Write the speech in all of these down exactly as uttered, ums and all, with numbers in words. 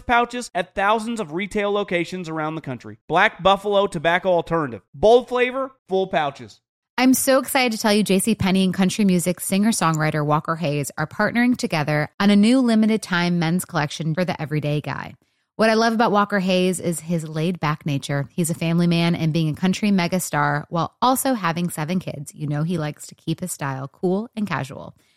pouches at thousands of retail locations around the country. Black Buffalo Tobacco Alternative. Bold flavor, full pouches. I'm so excited to tell you JCPenney and country music singer-songwriter Walker Hayes are partnering together on a new limited-time men's collection for the everyday guy. What I love about Walker Hayes is his laid-back nature. He's a family man, and being a country megastar while also having seven kids, you know he likes to keep his style cool and casual.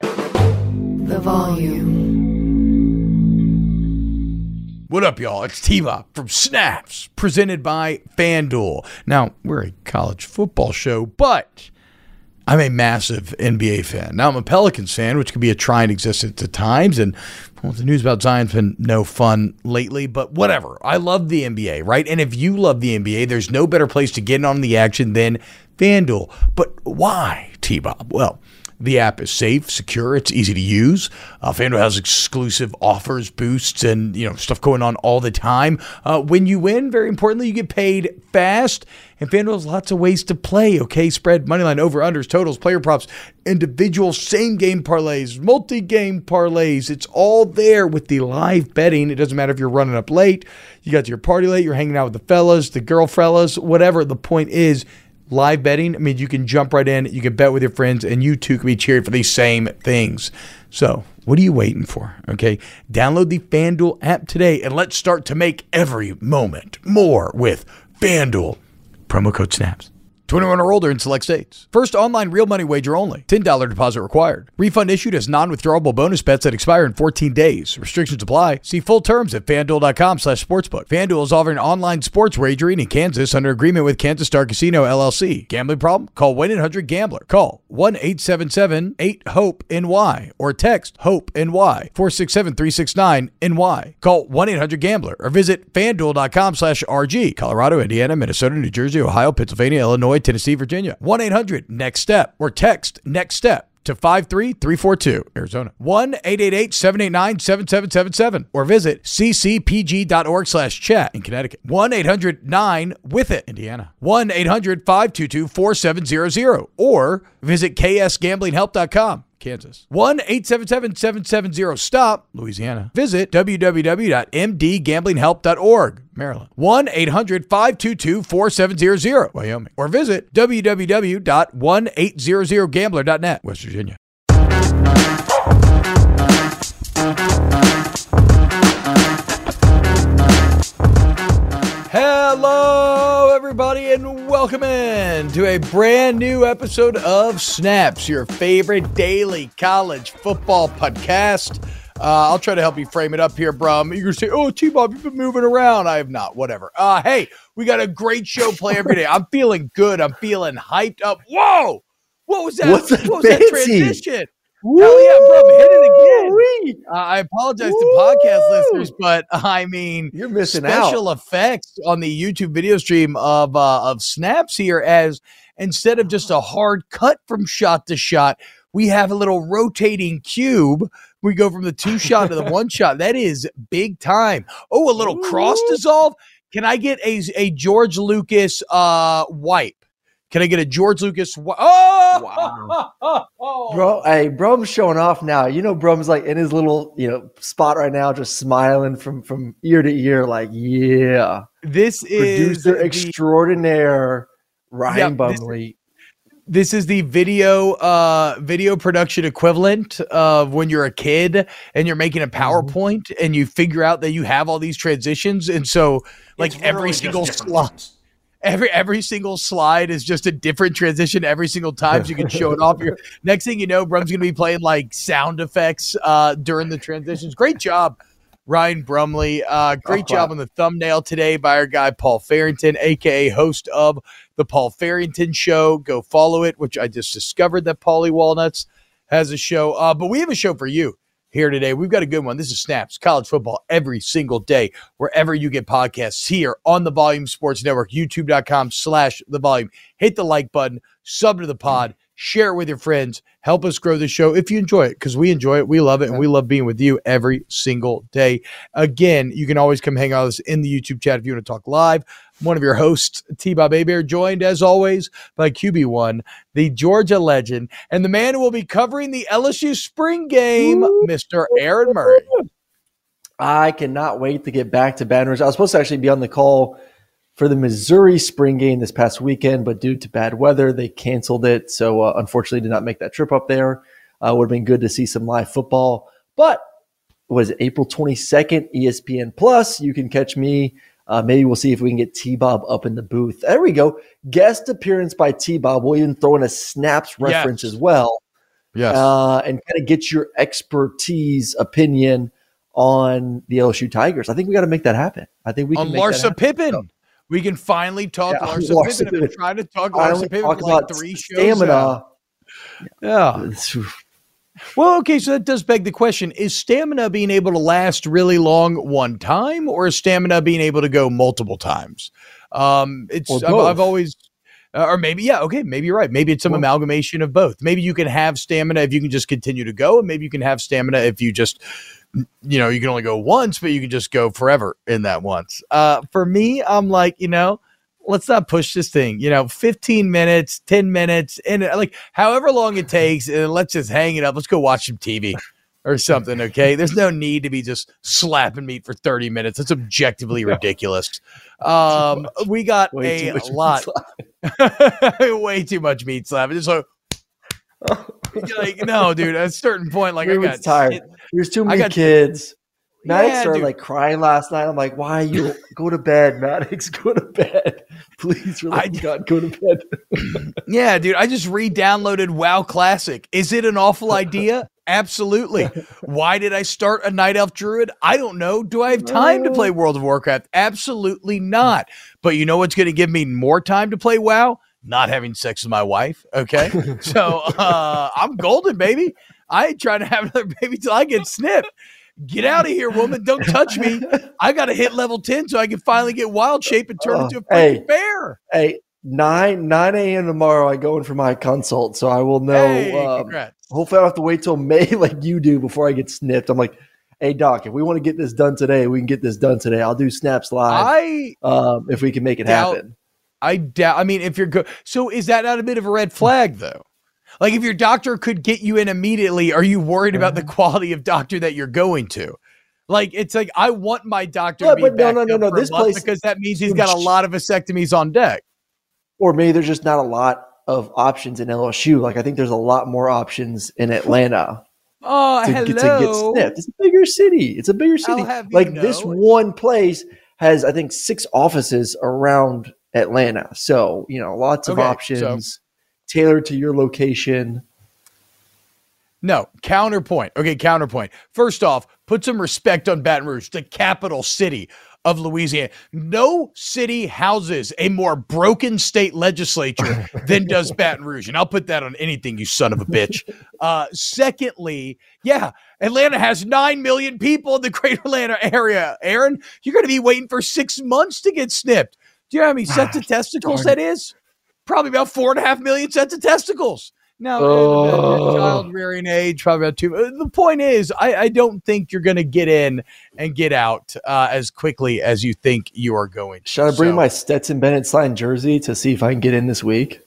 The Volume. What up, y'all? It's T-Bob from Snaps, presented by FanDuel. Now, we're a college football show, but I'm a massive N B A fan. Now, I'm a Pelicans fan, which can be a trying existence at times, and well, the news about Zion's been no fun lately, but whatever. I love the N B A, right? And if you love the N B A, there's no better place to get on the action than FanDuel. But why, T-Bob? Well, the app is safe, secure, it's easy to use. Uh, FanDuel has exclusive offers, boosts, and you know stuff going on all the time. Uh, when you win, very importantly, you get paid fast. And FanDuel has lots of ways to play, okay? Spread, moneyline, over-unders, totals, player props, individual same-game parlays, multi-game parlays. It's all there with the live betting. It doesn't matter if you're running up late, you got to your party late, you're hanging out with the fellas, the girl fellas, whatever. The point is, live betting, I mean, you can jump right in, you can bet with your friends, and you too can be cheered for these same things. So, what are you waiting for? Okay, download the FanDuel app today, and let's start to make every moment more with FanDuel. Promo code SNAPS. twenty-one or older in select states. First online real money wager only. ten dollars deposit required. Refund issued as non-withdrawable bonus bets that expire in fourteen days. Restrictions apply. See full terms at fanduel dot com slash sportsbook. FanDuel is offering online sports wagering in Kansas under agreement with Kansas Star Casino, L L C. Gambling problem? Call one eight hundred gambler. Call one eight seven seven eight hope N Y or text HOPE-NY four six seven three six nine N Y. Call one eight hundred gambler or visit fanduel dot com slash R G. Colorado, Indiana, Minnesota, New Jersey, Ohio, Pennsylvania, Illinois, Tennessee, Virginia. one eight hundred next step or text next step to five three three four two. Arizona. one eight eight eight seven eight nine seven seven seven seven or visit c c p g dot org slash chat in Connecticut. one eight hundred nine with it Indiana. one eight hundred five two two four seven zero zero or visit k s gambling help dot com. Kansas. one eight seven seven seven seven zero stop, Louisiana. Visit w w w dot m d gambling help dot org, Maryland. one eight hundred five two two four seven zero zero, Wyoming. Or visit w w w dot one eight hundred gambler dot net, West Virginia. Hello, everybody, and welcome in to a brand new episode of Snaps, your favorite daily college football podcast. Uh, I'll try to help you frame it up here, bro. You're going to say, oh, T-Bob, you've been moving around. I have not. Whatever. Uh, hey, we got a great show play every day. I'm feeling good. I'm feeling hyped up. Whoa! What was that? What's that, what was that transition? Woo! Hell yeah, bro, hit it again. Uh, I apologize Woo! To podcast listeners, but I mean, you're missing special out. Effects on the YouTube video stream of uh, of Snaps here, as instead of just a hard cut from shot to shot, we have a little rotating cube We go from the two shot to the one shot. That is big time. Oh, a little Ooh. cross dissolve. Can I get a a George Lucas uh, wipe? Can I get a George Lucas? Wi- oh, wow. oh, oh, bro! Hey, Brum's showing off now. You know, Brum's like in his little you know spot right now, just smiling from from ear to ear, like yeah. This is producer the, extraordinaire Ryan yeah, Brumley. This- This is the video uh, video production equivalent of when you're a kid and you're making a PowerPoint and you figure out that you have all these transitions. And so like every single slide, every, every single slide is just a different transition every single time. So you can show it off. Your, next thing you know, Brum's going to be playing like sound effects uh, during the transitions. Great job, Ryan Brumley. Uh, great oh, job wow. on the thumbnail today by our guy, Paul Farrington, a k a host of The Paul Farrington Show. Go follow it, which I just discovered that Paulie Walnuts has a show. Uh, but we have a show for you here today. We've got a good one. This is Snaps, college football every single day, wherever you get podcasts here on the Volume Sports Network, youtube.com slash the volume. Hit the like button, sub to the pod, share it with your friends, help us grow the show if you enjoy it, because we enjoy it, we love it, and we love being with you every single day. Again, you can always come hang out with us in the YouTube chat if you want to talk live. One of your hosts, T-Bob Hebert, joined, as always, by Q B one, the Georgia legend, and the man who will be covering the L S U spring game, Mister Aaron Murray. I cannot wait to get back to Baton Rouge. I was supposed to actually be on the call for the Missouri spring game this past weekend, but due to bad weather, they canceled it. So, uh, unfortunately, did not make that trip up there. Uh, would have been good to see some live football. But what is it, April twenty-second, E S P N Plus? You can catch me. Uh, maybe we'll see if we can get T-Bob up in the booth. There we go. Guest appearance by T-Bob. We'll even throw in a Snaps reference yes. as well. Yes. Uh, and kind of get your expertise opinion on the L S U Tigers. I think we got to make that happen. I think we can on make Larsa that Pippen. So, we can finally talk yeah, Larsa, Larsa Pippen. I've been trying to talk Larsa Pippen for like three stamina. shows. Now. Yeah. Well, okay, so that does beg the question, is stamina being able to last really long one time, or is stamina being able to go multiple times? Um, it's I've, I've always uh, – or maybe, yeah, okay, maybe you're right. Maybe it's some well, amalgamation of both. Maybe you can have stamina if you can just continue to go, and maybe you can have stamina if you just – you know, you can only go once, but you can just go forever in that once. Uh, for me, I'm like, you know, let's not push this thing, you know, fifteen minutes, ten minutes, and like however long it takes, and let's just hang it up. Let's go watch some T V or something. Okay. There's no need to be just slapping meat for thirty minutes. That's objectively ridiculous. Um, we got way a lot, way too much meat slap. It's like, like, no, dude, at a certain point, like we I got tired. It, There's too many I got, kids. Maddox yeah, started dude. like crying last night. I'm like, why you go to bed, Maddox? Go to bed, please. Really, God, go to bed. Yeah, dude. I just re-downloaded WoW Classic. Is it an awful idea? Absolutely. Why did I start a Night Elf Druid? I don't know. Do I have time to play World of Warcraft? Absolutely not. But you know what's going to give me more time to play WoW? Not having sex with my wife. Okay, so uh, I'm golden, baby. I ain't trying to have another baby till I get snipped. Get out of here, woman. Don't touch me. I got to hit level ten so I can finally get wild shape and turn uh, into a freaking hey, bear. Hey, nine a.m. tomorrow I go in for my consult, so I will know. Hey, um, hopefully I don't have to wait till May like you do before I get snipped. I'm like, hey, doc, if we want to get this done today, we can get this done today. I'll do Snaps Live I um, if we can make it doubt, happen. I doubt. I mean, if you're good. So is that not a bit of a red flag, though? Like if your doctor could get you in immediately, are you worried about the quality of doctor that you're going to? Like it's like I want my doctor yeah, to be but back no, no, no, no. This place, because that means he's got a lot of vasectomies on deck. Or maybe there's just not a lot of options in L S U. Like I think there's a lot more options in Atlanta. Oh, to, hello. To get snipped. It's a bigger city. It's a bigger city. Like know. This one place has I think six offices around Atlanta. So, you know, lots of okay, options. So- tailored to your location. No, counterpoint. Okay, counterpoint. First off, put some respect on Baton Rouge, the capital city of Louisiana. No city houses a more broken state legislature than does Baton Rouge. And I'll put that on anything, you son of a bitch. Uh, secondly, yeah, Atlanta has nine million people in the greater Atlanta area. Aaron, you're going to be waiting for six months to get snipped. Do you know how many sets of testicles that is? Probably about four and a half million sets of testicles. Now, oh. child rearing age, probably about two. The point is, I, I don't think you're going to get in and get out uh, as quickly as you think you are going to. Should I bring so. my Stetson Bennett signed jersey to see if I can get in this week?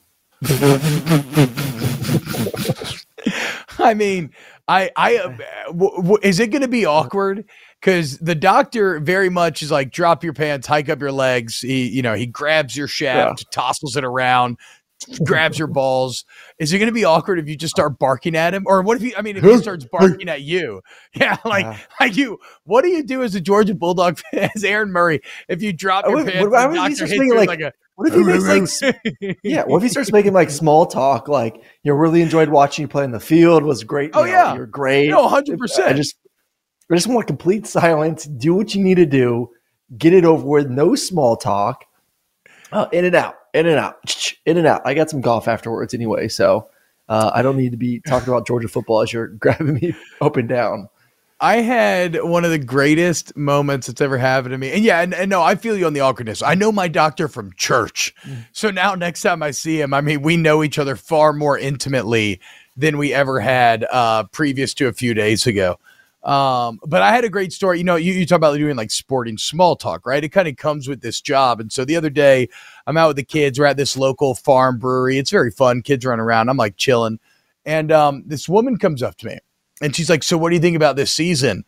I mean, I, I, uh, w- w- is it going to be awkward? Because the doctor very much is like, drop your pants, hike up your legs. He, you know, he grabs your shaft, yeah. tossles it around, grabs your balls. Is it going to be awkward if you just start barking at him? Or what if he, I mean, if he starts barking at you? Yeah, like, yeah. like you, what do you do as a Georgia Bulldog fan, as Aaron Murray, if you drop your what, pants what, and the doctor hits you like, like a... What if he makes like, yeah? What if he starts making like small talk? Like, you know, really enjoyed watching you play in the field. Was great. You oh know, yeah, you're great. No, hundred percent. I just, I just want complete silence. Do what you need to do. Get it over with. No small talk. Uh, in and out. In and out. In and out. I got some golf afterwards anyway, so uh, I don't need to be talking about Georgia football as you're grabbing me up and down. I had one of the greatest moments that's ever happened to me. And yeah, and, and no, I feel you on the awkwardness. I know my doctor from church. Mm. So now next time I see him, I mean, we know each other far more intimately than we ever had uh, previous to a few days ago. Um, but I had a great story. You know, you, you talk about doing like sporting small talk, right? It kind of comes with this job. And so the other day I'm out with the kids. We're at this local farm brewery. It's very fun. Kids run around. I'm like chilling. And um, this woman comes up to me. And she's like, so what do you think about this season?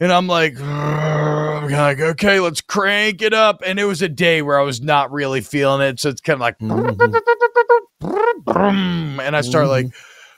And I'm like, I'm like, okay, let's crank it up. And it was a day where I was not really feeling it. So it's kind of like, mm-hmm. and I start like,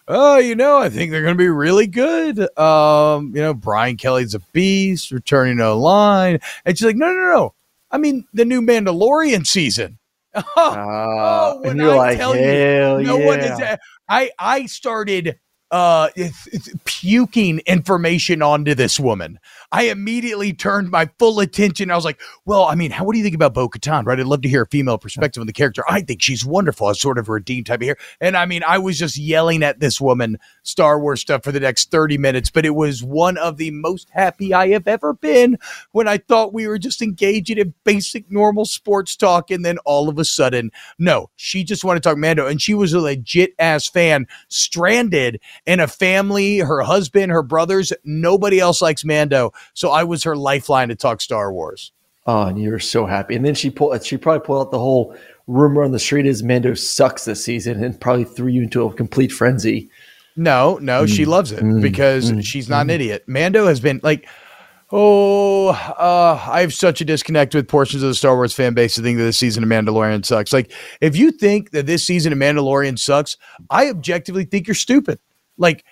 oh, you know, I think they're going to be really good. Um, you know, Brian Kelly's a beast, returning to line. And she's like, no, no, no. I mean, the new Mandalorian season. oh, oh, when and you're I like, tell hell you, no yeah. one is that. I, I started uh it's, it's puking information onto this woman. I immediately turned my full attention. I was like, well, I mean, how what do you think about Bo-Katan, right? I'd love to hear a female perspective on the character. I think she's wonderful. It's sort of a redeemed type of hair. And I mean, I was just yelling at this woman Star Wars stuff for the next thirty minutes, but it was one of the most happy I have ever been when I thought we were just engaging in basic normal sports talk, and then all of a sudden, no, she just wanted to talk Mando, and she was a legit ass fan, stranded and a family, her husband, her brothers, nobody else likes Mando. So I was her lifeline to talk Star Wars. Oh, and you were so happy. And then she pulled, she probably pulled out the whole rumor on the street is Mando sucks this season and probably threw you into a complete frenzy. No, no, mm. she loves it mm. because mm. she's not mm. an idiot. Mando has been like, oh, uh, I have such a disconnect with portions of the Star Wars fan base to think that this season of Mandalorian sucks. Like, if you think that this season of Mandalorian sucks, I objectively think you're stupid. Like,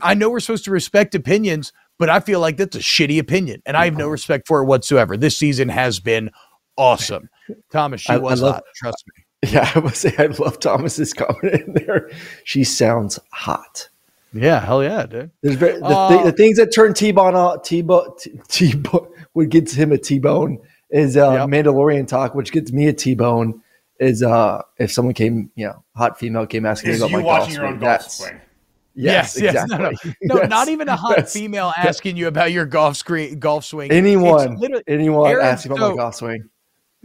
I know we're supposed to respect opinions, but I feel like that's a shitty opinion, and I have no respect for it whatsoever. This season has been awesome. Thomas, she I, was I love, hot. Trust me. Yeah, I would say I love Thomas's comment in there. She sounds hot. Yeah, hell yeah, dude. There's very, the, uh, th- the things that turn T-Bone off, T-Bone, T-Bone, what gets him a T-Bone is uh, yep. Mandalorian talk, which gets me a T-Bone is uh, if someone came, you know, hot female came asking me about you my watching golf your own swing, golf swing. Yes, yes, exactly. yes. No, no, no yes, not even a hot yes, female asking yes. you about your golf screen, golf swing. Anyone, anyone Aaron, asking about so, my golf swing.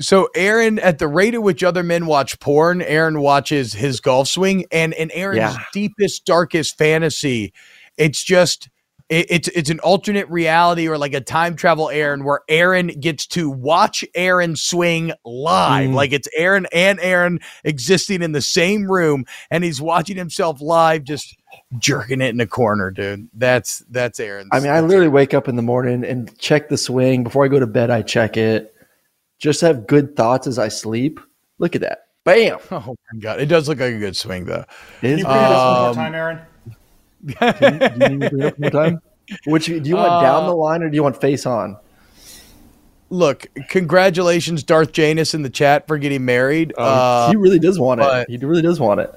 So Aaron, at the rate at which other men watch porn, Aaron watches his golf swing, and in Aaron's yeah. deepest, darkest fantasy, it's just it, it's it's an alternate reality or like a time travel Aaron where Aaron gets to watch Aaron swing live, mm. like it's Aaron and Aaron existing in the same room, and he's watching himself live, just jerking it in a corner, dude. That's that's Aaron's. I mean, I literally wake up in the morning and check the swing. Before I go to bed, I check it. Just have good thoughts as I sleep. Look at that. Bam. Oh, my God. It does look like a good swing, though. Can you bring um, it up one more time, Aaron? Can you, do you need me to bring it up one more time? Which, do you want uh, down the line or do you want face on? Look, congratulations, Darth Janus in the chat for getting married. Um, uh, he really does want but, it. He really does want it.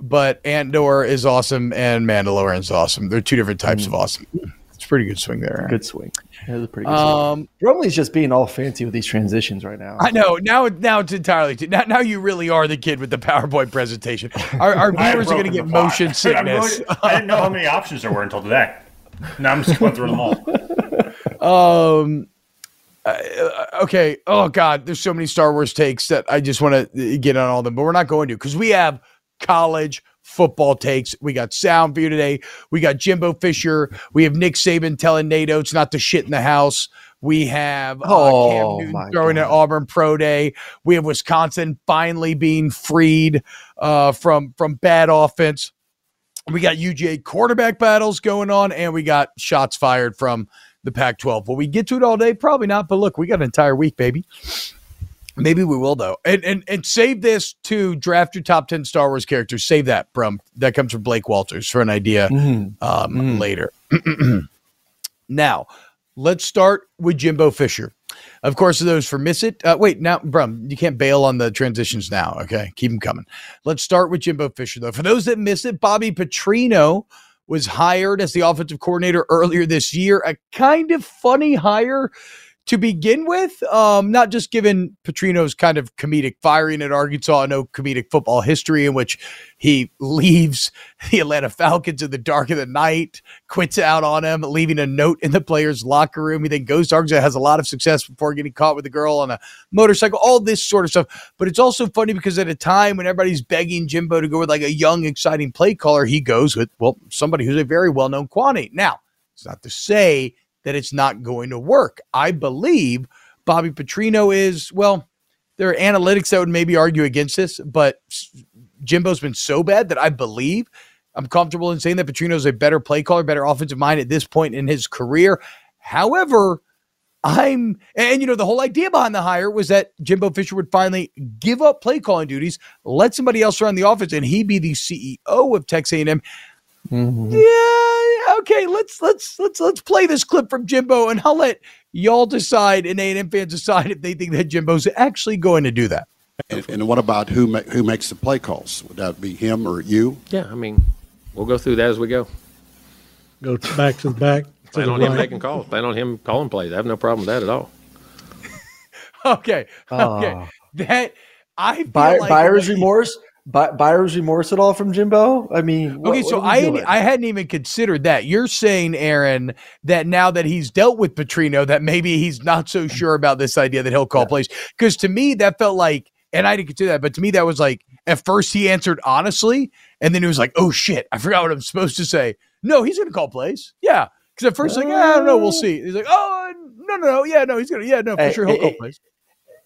But Andor is awesome and Mandalorian is awesome. They're two different types mm. of awesome. It's a pretty good swing there. Aaron. Good swing. That was a pretty good um, swing. Brumley's just being all fancy with these transitions right now. I know. Now, now it's entirely too, now, now you really are the kid with the PowerPoint presentation. Our, our viewers are going to get plot. motion sickness. Really, I didn't know how many options there were until today. Now I'm just going through them all. Um. Uh, okay. Oh, God. There's so many Star Wars takes that I just want to get on all of them, but we're not going to because we have college football takes. We got sound for you today. We got Jimbo Fisher. We have Nick Saban telling Nate Oates not to shit in the house. We have uh, oh, Cam Newton throwing God. at Auburn Pro Day. We have Wisconsin finally being freed uh, from, from bad offense. We got U G A quarterback battles going on, and we got shots fired from the Pac twelve. Will we get to it all day? Probably not, but look, we got an entire week, baby. Maybe we will, though. And and and save this to draft your top ten Star Wars characters. Save that, from that comes from Blake Walters for an idea mm. Um, mm. later. Now, let's start with Jimbo Fisher. Of course, those for miss it. Uh, wait, now, Brum, you can't bail on the transitions now. Okay, keep them coming. Let's start with Jimbo Fisher, though. For those that miss it, Bobby Petrino was hired as the offensive coordinator earlier this year. A kind of funny hire to begin with, um, not just given Petrino's kind of comedic firing at Arkansas, no comedic football history in which he leaves the Atlanta Falcons in the dark of the night, quits out on him, leaving a note in the players' locker room. He then goes to Arkansas, has a lot of success before getting caught with a girl on a motorcycle, all this sort of stuff. But it's also funny because at a time when everybody's begging Jimbo to go with like a young, exciting play caller, he goes with, well, somebody who's a very well-known quantity. Now, it's not to say that it's not going to work. I believe Bobby Petrino is, well, there are analytics that would maybe argue against this, but Jimbo's been so bad that I believe I'm comfortable in saying that Petrino's a better play caller, better offensive mind at this point in his career. However, I'm, and you know, the whole idea behind the hire was that Jimbo Fisher would finally give up play calling duties, let somebody else run the offense, and he'd be the C E O of Texas A and M. Mm-hmm. Yeah, okay, let's let's let's let's play this clip from Jimbo, and I'll let y'all decide and A and M fans decide if they think that Jimbo's actually going to do that. And, and what about who ma- who makes the play calls? Would that be him or you? Yeah, I mean, we'll go through that as we go. Go back to the back. Plan on him making calls. Plan on him calling plays. I have no problem with that at all. okay, okay. Uh, that I buy, like buyer's like, remorse. Buy, buyer's remorse at all from Jimbo? I mean, what, okay, so I doing? I hadn't even considered that. You're saying, Aaron, that now that he's dealt with Petrino, that maybe he's not so sure about this idea that he'll call yeah. plays. Because to me, that felt like, and I didn't consider that, but to me, that was like, at first he answered honestly, and then he was like, oh shit, I forgot what I'm supposed to say. No, he's going to call plays. Yeah. Because at first, uh, like, I don't know, we'll see. He's like, oh, no, no, no, yeah, no, he's going to, yeah, no, for hey, sure, he'll hey, call hey. plays.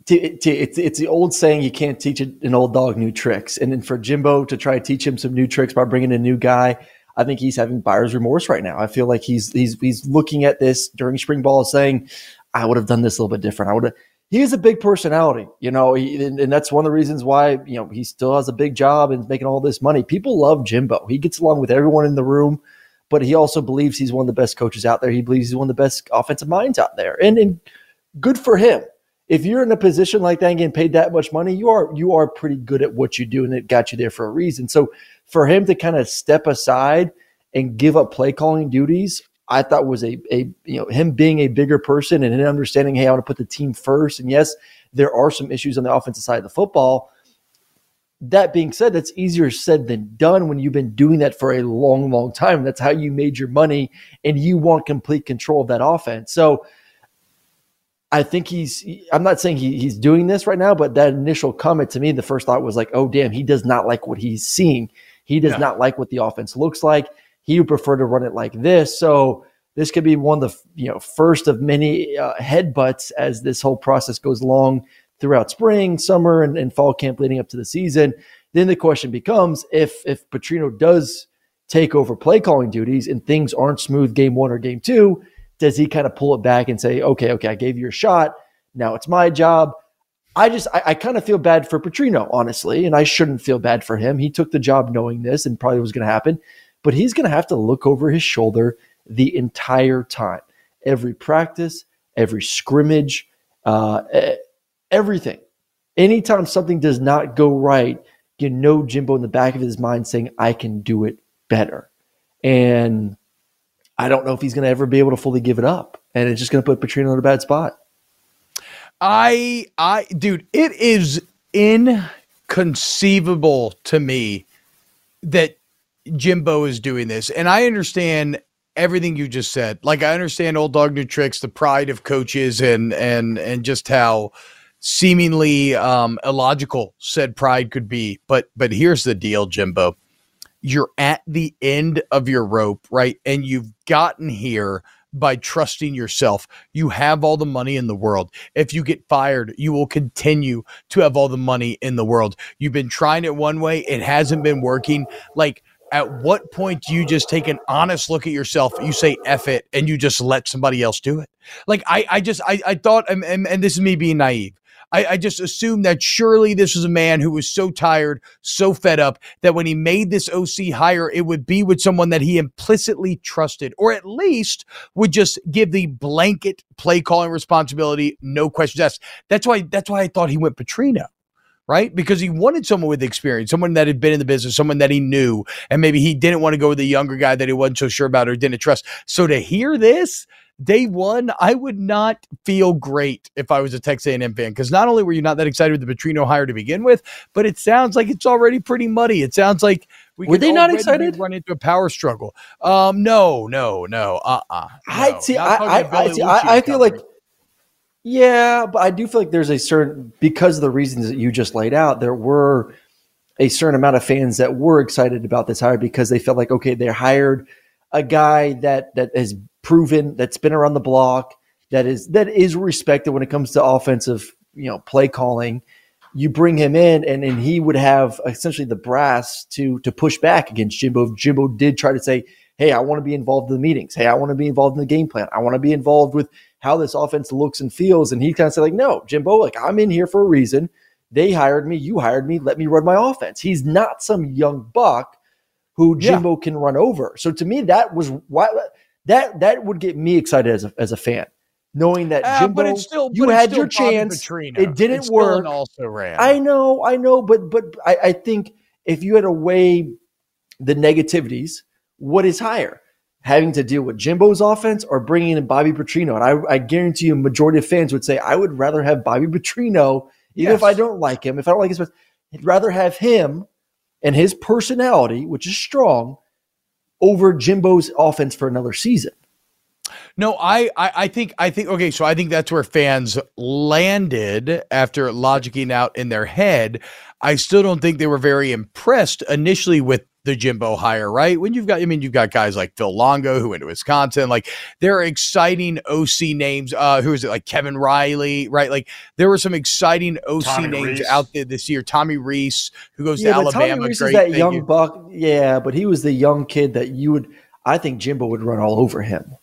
To, to, it's, it's the old saying, you can't teach an old dog new tricks. And then for Jimbo to try to teach him some new tricks by bringing a new guy, I think he's having buyer's remorse right now. I feel like he's he's he's looking at this during spring ball saying, I would have done this a little bit different. I would have. He is a big personality, you know, he, and, and that's one of the reasons why, you know, he still has a big job and is making all this money. People love Jimbo. He gets along with everyone in the room, but he also believes he's one of the best coaches out there. He believes he's one of the best offensive minds out there. And, and good for him. If you're in a position like that and getting paid that much money, you are you are pretty good at what you do, and it got you there for a reason. So for him to kind of step aside and give up play calling duties, I thought was a a you know him being a bigger person and him understanding, hey, I want to put the team first. And yes, there are some issues on the offensive side of the football. That being said, that's easier said than done when you've been doing that for a long, long time. That's how you made your money, and you want complete control of that offense. So I think he's, I'm not saying he, he's doing this right now, but that initial comment to me, the first thought was like, oh, damn, he does not like what he's seeing. He does yeah. not like what the offense looks like. He would prefer to run it like this. So this could be one of the you know first of many uh, headbutts as this whole process goes along throughout spring, summer, and, and fall camp leading up to the season. Then the question becomes if if Petrino does take over play calling duties and things aren't smooth game one or game two, does he kind of pull it back and say, okay, okay, I gave you a shot. Now it's my job. I just, I, I kind of feel bad for Petrino, honestly, and I shouldn't feel bad for him. He took the job knowing this and probably was going to happen, but he's going to have to look over his shoulder the entire time, every practice, every scrimmage, uh, everything. Anytime something does not go right, you know, Jimbo in the back of his mind saying, I can do it better. And I don't know if he's going to ever be able to fully give it up, and it's just going to put Petrino in a bad spot. I, I, dude, it is inconceivable to me that Jimbo is doing this, and I understand everything you just said. Like, I understand old dog new tricks, the pride of coaches, and and and just how seemingly um, illogical said pride could be. But but here's the deal, Jimbo. You're at the end of your rope, right? And you've gotten here by trusting yourself. You have all the money in the world. If you get fired, you will continue to have all the money in the world. You've been trying it one way. It hasn't been working. Like, at what point do you just take an honest look at yourself? You say, F it, and you just let somebody else do it. Like, I, I just, I, I thought, and, and this is me being naive. I, I just assumed that surely this was a man who was so tired, so fed up, that when he made this O C hire, it would be with someone that he implicitly trusted, or at least would just give the blanket play calling responsibility, no questions asked. That's why, that's why I thought he went Petrino, right? Because he wanted someone with experience, someone that had been in the business, someone that he knew, and maybe he didn't want to go with the younger guy that he wasn't so sure about or didn't trust. So to hear this day one, I would not feel great if I was a Texas A and M fan, because not only were you not that excited with the Petrino hire to begin with, but it sounds like it's already pretty muddy. It sounds like we were they not excited? Run into a power struggle. Um, no, no, no. Uh, uh-uh, uh. I, see, I, I, I, see, I, I feel like, yeah, but I do feel like there's a certain, because of the reasons that you just laid out, there were a certain amount of fans that were excited about this hire because they felt like, okay, they hired a guy that that has proven, that's been around the block, that is that is respected when it comes to offensive, you know, play calling. You bring him in, and and he would have essentially the brass to to push back against Jimbo. If Jimbo did try to say, hey, I want to be involved in the meetings. Hey, I want to be involved in the game plan. I want to be involved with how this offense looks and feels. And he kind of said, like, no, Jimbo, like, I'm in here for a reason. They hired me. You hired me. Let me run my offense. He's not some young buck who Jimbo yeah. can run over. So to me, that was why that that would get me excited as a as a fan, knowing that uh, Jimbo, but it's still, you but had it's your still chance. Petrino. It didn't it's work. Also ran. I know, I know, but but I, I think if you had to weigh the negativities, what is higher? Having to deal with Jimbo's offense or bringing in Bobby Petrino? And I, I guarantee you a majority of fans would say, I would rather have Bobby Petrino, even yes. if I don't like him, if I don't like his, I'd rather have him and his personality, which is strong, over Jimbo's offense for another season. No, I, I, I think, I think, okay, so I think that's where fans landed after logicing out in their head. I still don't think they were very impressed initially with the Jimbo hire, right? When you've got, I mean, you've got guys like Phil Longo who went to Wisconsin, like there are exciting O C names. Uh, who is it? Like Kevin Riley, right? Like there were some exciting O C Tommy names Reese. out there this year. Tommy Reese, who goes yeah, to Alabama. Tommy Reese Great is that thing. young buck. Yeah. But he was the young kid that you would, I think Jimbo would run all over him.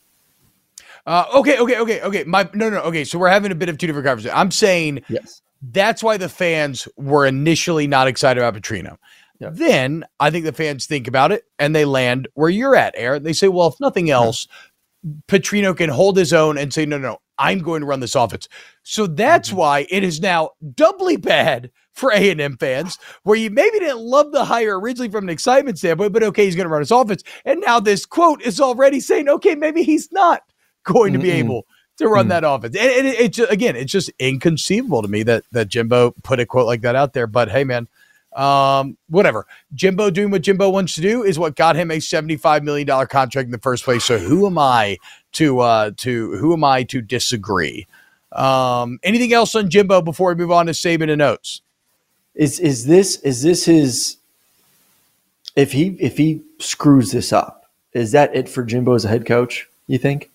Uh, okay. Okay. Okay. Okay. My, no, no. Okay. So we're having a bit of two different conversations. I'm saying yes. that's why the fans were initially not excited about Petrino. Yeah. Then I think the fans think about it and they land where you're at, Aaron. They say, well, if nothing else, Petrino can hold his own and say, no, no, no, I'm going to run this offense. So that's mm-hmm. why it is now doubly bad for A and M fans, where you maybe didn't love the hire originally from an excitement standpoint, but okay, he's going to run his offense. And now this quote is already saying, okay, maybe he's not going to be mm-hmm. able to run mm-hmm. that offense. And, and it, it just, again, it's just inconceivable to me that, that Jimbo put a quote like that out there, but hey, man, Um, whatever. Jimbo doing what Jimbo wants to do is what got him a seventy-five million dollars contract in the first place. So who am I to, uh, to, who am I to disagree? Um, anything else on Jimbo before we move on to Saban and Oates? Is, is this, is this his, if he, if he screws this up, is that it for Jimbo as a head coach? You think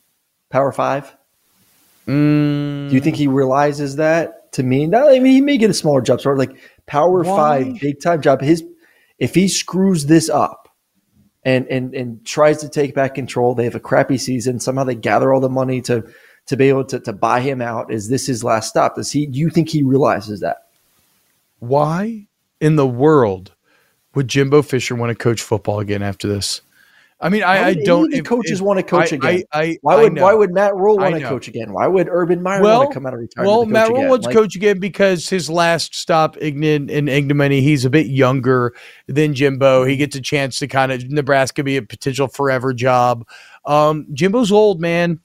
Power Five? Mm. Do you think he realizes that to me? Not, I mean, he may get a smaller job, sort of like, Power Why? Five, big time job. His, if he screws this up and and and tries to take back control, they have a crappy season. Somehow they gather all the money to to be able to to buy him out. Is this his last stop? Does he? Do you think he realizes that? Why in the world would Jimbo Fisher want to coach football again after this? I mean, I, I don't. If, coaches if, want to coach I, again. I, I, why would Why would Matt Rhule want to coach again? Why would Urban Meyer well, want to come out of retirement? Well, Matt Rhule wants to coach again because his last stop in, in ignominy. He's a bit younger than Jimbo. He gets a chance to kind of Nebraska be a potential forever job. Um, Jimbo's old, man.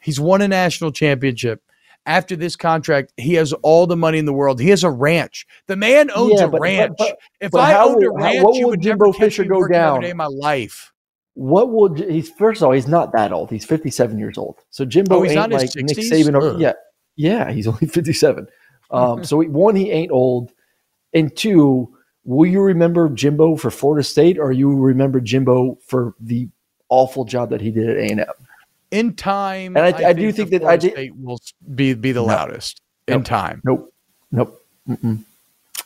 He's won a national championship. After this contract, he has all the money in the world. He has a ranch. The man owns yeah, but, a ranch. But, but, if but I how, owned a ranch, how, what you would Jimbo never Fisher go down every day of my life? What will he's first of all, he's not that old. He's fifty-seven years old. So Jimbo oh, he's ain't not like Nick Saban. Or, yeah. Yeah. He's only fifty-seven. Um, so one, he ain't old. And two, will you remember Jimbo for Florida State, or you remember Jimbo for the awful job that he did at A and M? In time, and I, I, I think do think that Florida I did, State will be be the no, loudest nope, in time. Nope, nope. Mm-mm.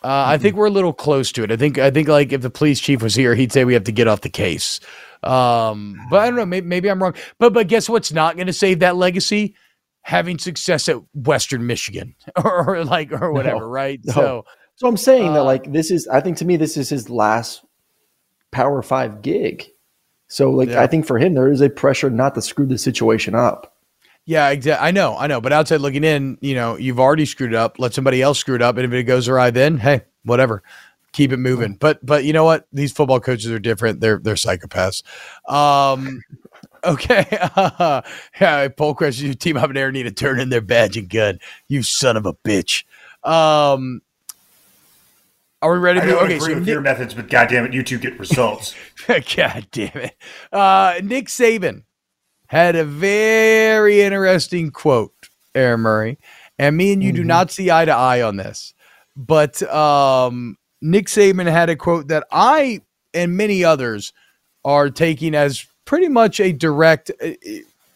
Uh, I think we're a little close to it. I think I think like if the police chief was here, he'd say we have to get off the case. Um, but I don't know. Maybe, maybe I'm wrong. But but guess what's not going to save that legacy? Having success at Western Michigan or, or like or whatever, no, right? No. So so I'm saying uh, that like this is. I think to me this is his last Power Five gig. So like yeah. I think for him there is a pressure not to screw the situation up. Yeah, exactly. I know, I know. But outside looking in, you know, you've already screwed up. Let somebody else screw it up, and if it goes awry, then hey, whatever, keep it moving. But but you know what? These football coaches are different. They're they're psychopaths. Um, okay. Uh, yeah. Poll question: you team up and Aaron need to turn in their badge and gun. You son of a bitch. Um, are we ready? I don't okay, agree so with Nick- your methods, but goddamn it, you two get results. God damn it, uh, Nick Saban had a very interesting quote, Aaron Murray, and me and you mm-hmm. do not see eye to eye on this, but um, Nick Saban had a quote that I and many others are taking as pretty much a direct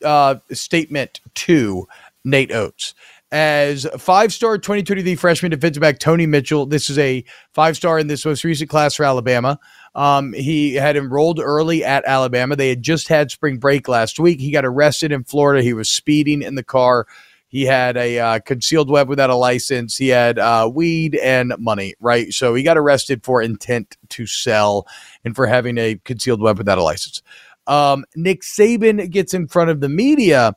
uh, statement to Nate Oates. As five-star twenty twenty-three freshman defensive back Tony Mitchell, this is a five-star in this most recent class for Alabama. Um, he had enrolled early at Alabama. They had just had spring break last week. He got arrested in Florida. He was speeding in the car. He had a uh, concealed web without a license. He had uh, weed and money, right? So he got arrested for intent to sell and for having a concealed web without a license. Um, Nick Saban gets in front of the media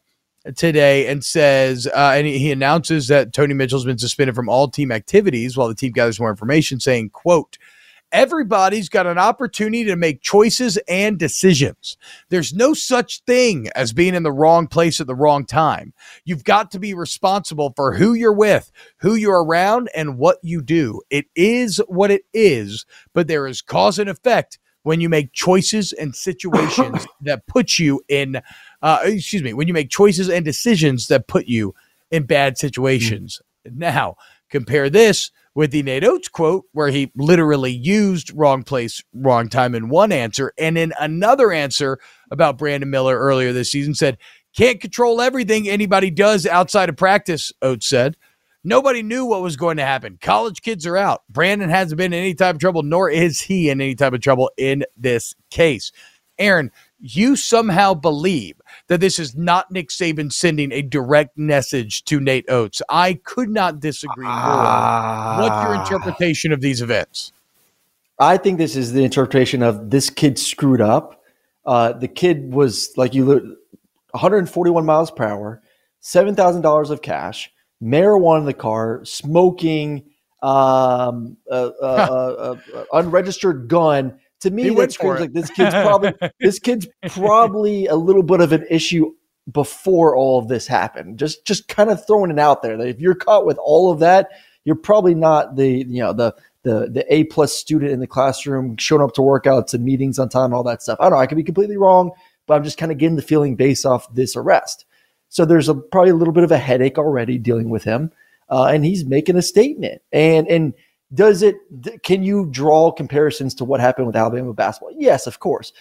today and says, uh, and he announces that Tony Mitchell's been suspended from all team activities while the team gathers more information, saying, quote, "Everybody's got an opportunity to make choices and decisions. There's no such thing as being in the wrong place at the wrong time. You've got to be responsible for who you're with, who you're around, and what you do. It is what it is, but there is cause and effect when you make choices and situations that put you in, uh, excuse me, when you make choices and decisions that put you in bad situations." Mm-hmm. Now, compare this with the Nate Oates quote, where he literally used wrong place, wrong time in one answer, and in another answer about Brandon Miller earlier this season said, "Can't control everything anybody does outside of practice," Oates said. "Nobody knew what was going to happen. College kids are out. Brandon hasn't been in any type of trouble, nor is he in any type of trouble in this case." Aaron, you somehow believe that this is not Nick Saban sending a direct message to Nate Oates. I could not disagree more. Uh, What's your interpretation of these events? I think this is the interpretation of this kid screwed up. Uh, the kid was like you, one hundred forty-one miles per hour, seven thousand dollars of cash, marijuana in the car, smoking, um, a, a, a, a unregistered gun. To me, that screams like this kid's probably this kid's probably a little bit of an issue before all of this happened. Just just kind of throwing it out there that if you're caught with all of that, you're probably not the you know the the the A plus student in the classroom, showing up to workouts and meetings on time, all that stuff. I don't know. I could be completely wrong, but I'm just kind of getting the feeling based off this arrest. So there's a, probably a little bit of a headache already dealing with him, uh, and he's making a statement. And and. Does it? Can you draw comparisons to what happened with Alabama basketball? Yes, of course.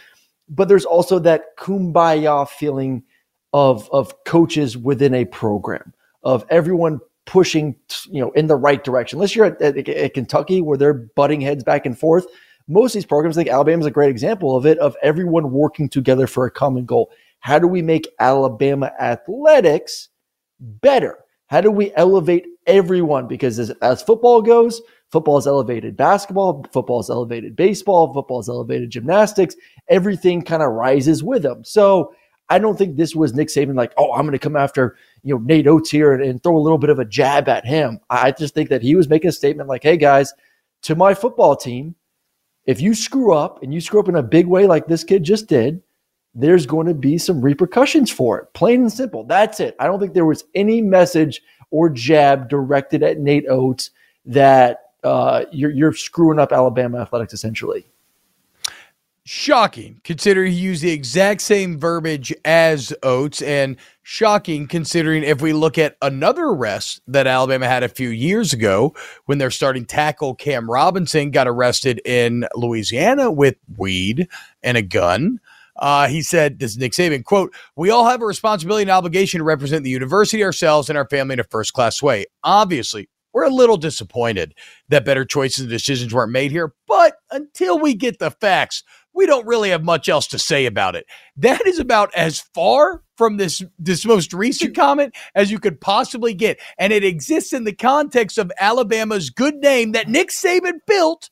But there's also that kumbaya feeling of of coaches within a program, of everyone pushing, you know, in the right direction. Unless you're at, at, at Kentucky where they're butting heads back and forth, most of these programs, I think Alabama's a great example of it, of everyone working together for a common goal. How do we make Alabama athletics better? How do we elevate everyone? Because as, as football goes, football is elevated basketball, football is elevated baseball, football is elevated gymnastics. Everything kind of rises with them. So I don't think this was Nick Saban like, oh, I'm going to come after you know Nate Oates here and, and throw a little bit of a jab at him. I just think that he was making a statement like, hey, guys, to my football team, if you screw up and you screw up in a big way like this kid just did, there's going to be some repercussions for it. Plain and simple. That's it. I don't think there was any message or jab directed at Nate Oates that Uh, you're, you're screwing up Alabama athletics, essentially. Shocking, considering he used the exact same verbiage as Oates. And shocking, considering if we look at another arrest that Alabama had a few years ago when their starting tackle Cam Robinson got arrested in Louisiana with weed and a gun. Uh, he said, this is Nick Saban, quote, "We all have a responsibility and obligation to represent the university, ourselves, and our family in a first-class way. Obviously, we're a little disappointed that better choices and decisions weren't made here, but until we get the facts, we don't really have much else to say about it." That is about as far from this, this most recent comment as you could possibly get, and it exists in the context of Alabama's good name that Nick Saban built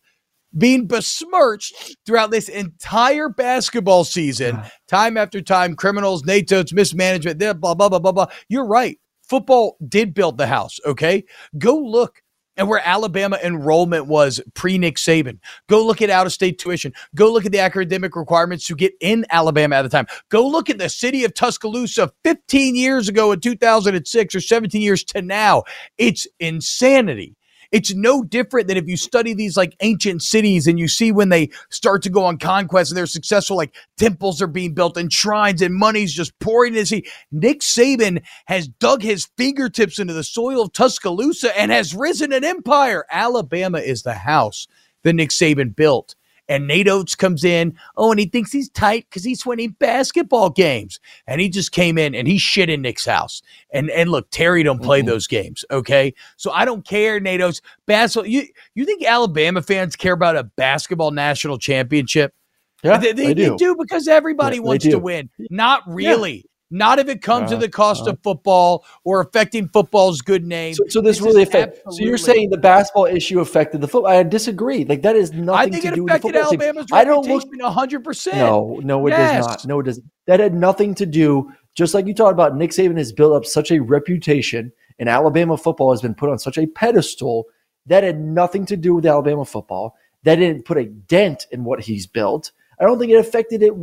being besmirched throughout this entire basketball season, time after time, criminals, Nate Oates, mismanagement, blah, blah, blah, blah, blah. You're right. Football did build the house, okay? Go look at where Alabama enrollment was pre-Nick Saban. Go look at out-of-state tuition. Go look at the academic requirements to get in Alabama at the time. Go look at the city of Tuscaloosa fifteen years ago in two thousand six or seventeen years to now. It's insanity. It's no different than if you study these like ancient cities and you see when they start to go on conquest and they're successful, like temples are being built and shrines and money's just pouring into the sea. Nick Saban has dug his fingertips into the soil of Tuscaloosa and has risen an empire. Alabama is the house that Nick Saban built. And Nate Oates comes in, oh, and he thinks he's tight because he's winning basketball games. And he just came in and he shit in Nick's house. And and look, Terry don't play mm-hmm. those games, okay? So I don't care, Nate Oates. Basketball, you, you think Alabama fans care about a basketball national championship? Yeah, they, they, they, do. they do because everybody yeah, wants to win. Not really. Yeah. Not if it comes uh, to the cost uh, of football or affecting football's good name. So, so this it's really affected. So you're saying the basketball issue affected the football? I disagree. Like that is nothing to do with the football. I think it affected Alabama's reputation one hundred percent. No, no, it yes. does not. No, it doesn't. That had nothing to do. Just like you talked about, Nick Saban has built up such a reputation, and Alabama football has been put on such a pedestal that had nothing to do with Alabama football. That didn't put a dent in what he's built. I don't think it affected it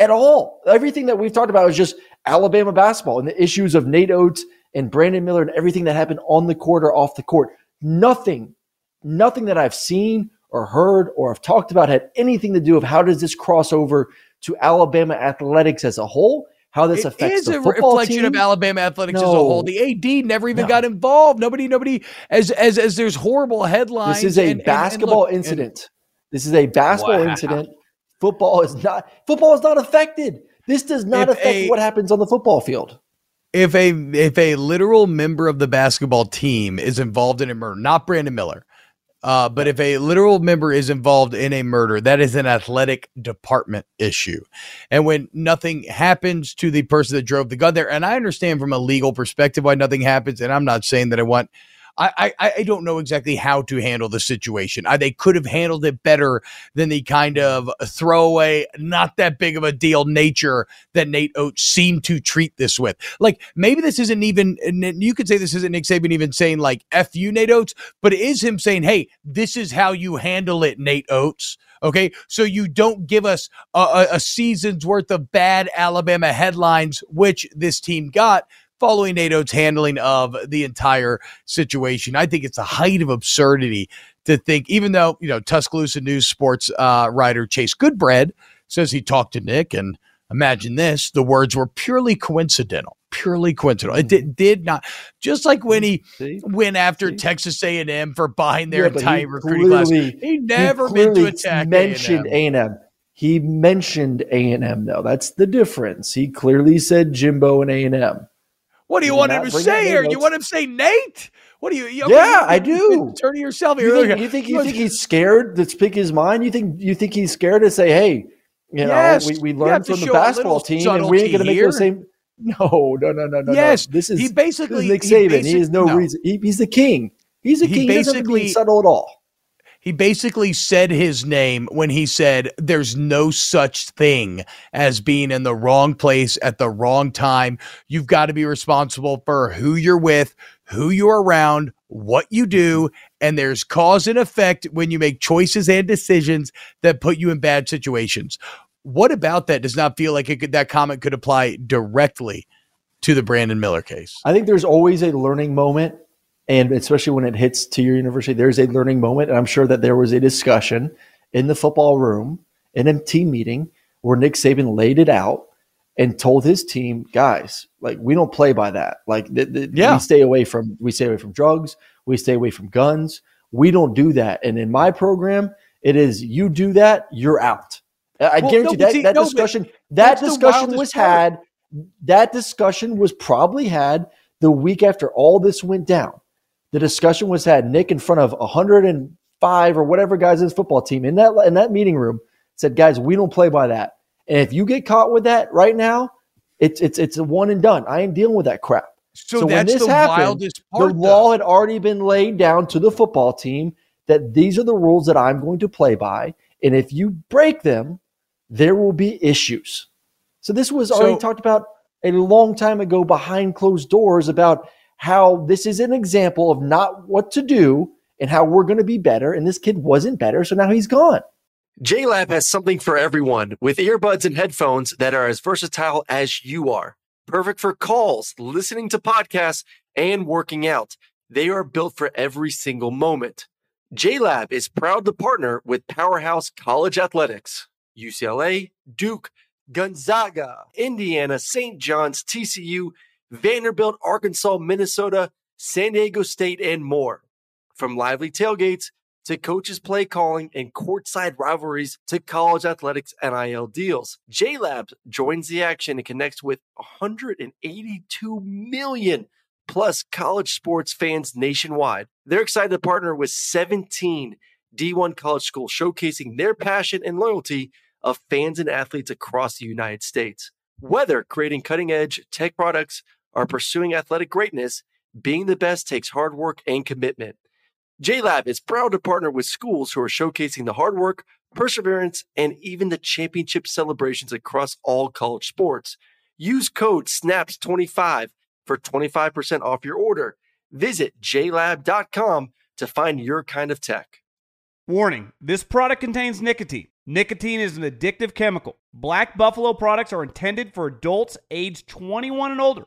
at all. Everything that we've talked about is just Alabama basketball and the issues of Nate Oates and Brandon Miller and everything that happened on the court or off the court. Nothing, nothing that I've seen or heard or have talked about had anything to do with how does this cross over to Alabama athletics as a whole, how this it affects is the football team. It is a reflection of Alabama athletics no. as a whole. The A D never even no. got involved. Nobody, nobody, as as as there's horrible headlines. This is a and, basketball and, and look, incident. And, this is a basketball wow. incident. Football is not. Football is not affected. This does not if affect a, what happens on the football field. If a if a literal member of the basketball team is involved in a murder, not Brandon Miller, uh, but if a literal member is involved in a murder, that is an athletic department issue. And when nothing happens to the person that drove the gun there, and I understand from a legal perspective why nothing happens, and I'm not saying that I want – I, I I don't know exactly how to handle the situation. I, they could have handled it better than the kind of throwaway, not that big of a deal nature that Nate Oates seemed to treat this with. Like, maybe this isn't even, you could say this isn't Nick Saban even saying, like, F you, Nate Oates, but it is him saying, hey, this is how you handle it, Nate Oates. Okay, so you don't give us a, a, a season's worth of bad Alabama headlines, which this team got, following Nate Oates' handling of the entire situation. I think it's the height of absurdity to think, even though, you know, Tuscaloosa News sports uh, writer Chase Goodbread says he talked to Nick, and imagine this, the words were purely coincidental, purely coincidental. It did, did not, just like when he See? went after See? Texas A and M for buying their yeah, entire recruiting class. He never he been to attack mentioned A and M. A and M. He mentioned A and M, though. That's the difference. He clearly said Jimbo and A and M. What do you, you want him to say here? You want him to say Nate? What do you? you okay, yeah, you, I do. Turn to yourself. You think, you think you think he's scared to speak his mind? You think you think he's scared to say, hey, you yes. know, we, we learned from the basketball team, and we ain't going to make the same. No, no, no, no, no. Yes, no. This is he basically this is Nick Saban. He, he has no, no. reason. He, he's the king. He's the he king. He doesn't be subtle at all. He basically said his name when he said there's no such thing as being in the wrong place at the wrong time. You've got to be responsible for who you're with, who you're around, what you do, and there's cause and effect when you make choices and decisions that put you in bad situations. What about that does not feel like it could, that comment could apply directly to the Brandon Miller case? I think there's always a learning moment. And especially when it hits to your university, there's a learning moment. And I'm sure that there was a discussion in the football room, in a team meeting, where Nick Saban laid it out. and told his team, guys, like, we don't play by that. Like, th- th- yeah. we stay away from we stay away from drugs, we stay away from guns. We don't do that. And in my program, it is you do that, you're out. I well, guarantee no, that, see, that no, discussion that discussion was part. had. That discussion was probably had the week after all this went down. The discussion was had. Nick, in front of one hundred five or whatever guys in his football team in that in that meeting room, said, "Guys, we don't play by that. And if you get caught with that right now, it's it's it's a one and done. I ain't dealing with that crap." So, so that's when this the happened, wildest part. The law though. had already been laid down to the football team that these are the rules that I'm going to play by, and if you break them, there will be issues. So this was already so, talked about a long time ago behind closed doors about how this is an example of not what to do and how we're going to be better. And this kid wasn't better, so now he's gone. JLab has something for everyone with earbuds and headphones that are as versatile as you are. Perfect for calls, listening to podcasts, and working out. They are built for every single moment. JLab is proud to partner with Powerhouse College Athletics, U C L A, Duke, Gonzaga, Indiana, Saint John's, T C U, Vanderbilt, Arkansas, Minnesota, San Diego State, and more. From lively tailgates to coaches' play calling and courtside rivalries to college athletics N I L deals, JLab joins the action and connects with one hundred eighty-two million plus college sports fans nationwide. They're excited to partner with seventeen D one college schools, showcasing their passion and loyalty of fans and athletes across the United States. Whether creating cutting-edge tech products or pursuing athletic greatness, being the best takes hard work and commitment. JLab is proud to partner with schools who are showcasing the hard work, perseverance, and even the championship celebrations across all college sports. Use code SNAPS twenty-five for twenty-five percent off your order. Visit J Lab dot com to find your kind of tech. Warning, this product contains nicotine. Nicotine is an addictive chemical. Black Buffalo products are intended for adults age twenty-one and older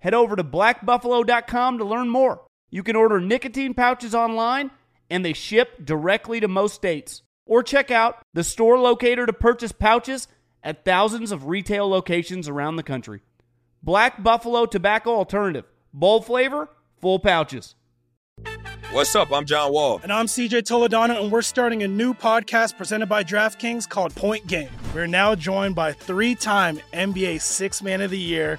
head over to black buffalo dot com to learn more. You can order nicotine pouches online, and they ship directly to most states. Or check out the store locator to purchase pouches at thousands of retail locations around the country. Black Buffalo Tobacco Alternative. Bold flavor, full pouches. What's up? I'm John Wall. And I'm C J Toledano, and we're starting a new podcast presented by DraftKings called Point Game. We're now joined by three-time N B A Sixth Man of the Year,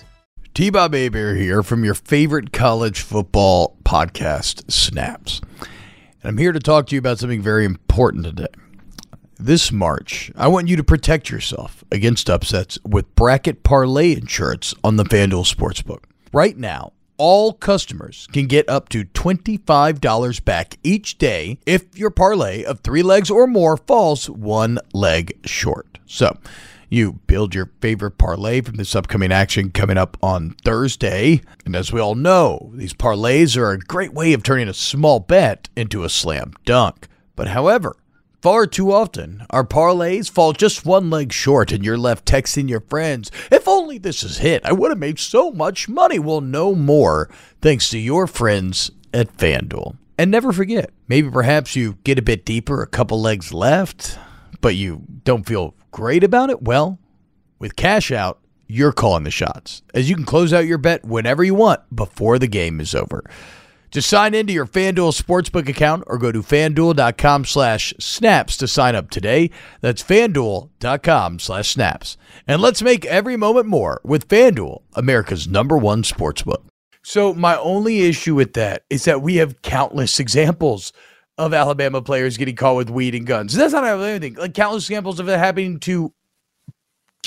T-Bob Hebert here from your favorite college football podcast, Snaps. And I'm here to talk to you about something very important today. This March, I want you to protect yourself against upsets with bracket parlay insurance on the FanDuel Sportsbook. Right now, all customers can get up to twenty-five dollars back each day if your parlay of three legs or more falls one leg short. So you build your favorite parlay from this upcoming action coming up on Thursday. And as we all know, these parlays are a great way of turning a small bet into a slam dunk. But however, far too often, our parlays fall just one leg short and you're left texting your friends, if only this is hit, I would have made so much money. Well, no more, thanks to your friends at FanDuel. And never forget, maybe perhaps you get a bit deeper, a couple legs left, but you don't feel great about it. Well, with Cash Out, you're calling the shots, as you can close out your bet whenever you want before the game is over. To sign into your FanDuel Sportsbook account or go to FanDuel.com slash snaps to sign up today. That's FanDuel.com slash snaps. And let's make every moment more with FanDuel, America's number one sportsbook. So my only issue with that is that we have countless examples of Alabama players getting caught with weed and guns. That's not anything. Like countless examples of that happening to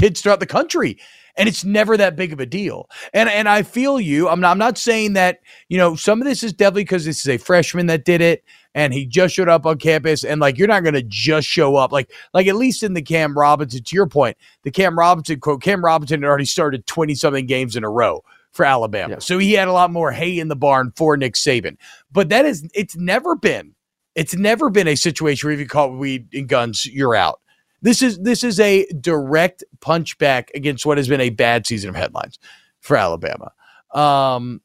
kids throughout the country. And it's never that big of a deal. And and I feel you. I'm not, I'm not saying that, you know, some of this is definitely because this is a freshman that did it and he just showed up on campus. And, like, you're not going to just show up. Like, like at least in the Cam Robinson, to your point, the Cam Robinson quote, Cam Robinson had already started twenty-something games in a row for Alabama. Yeah. So he had a lot more hay in the barn for Nick Saban. But that is, it's never been, it's never been a situation where if you caught weed and guns, you're out. This is this is a direct punchback against what has been a bad season of headlines for Alabama. Um,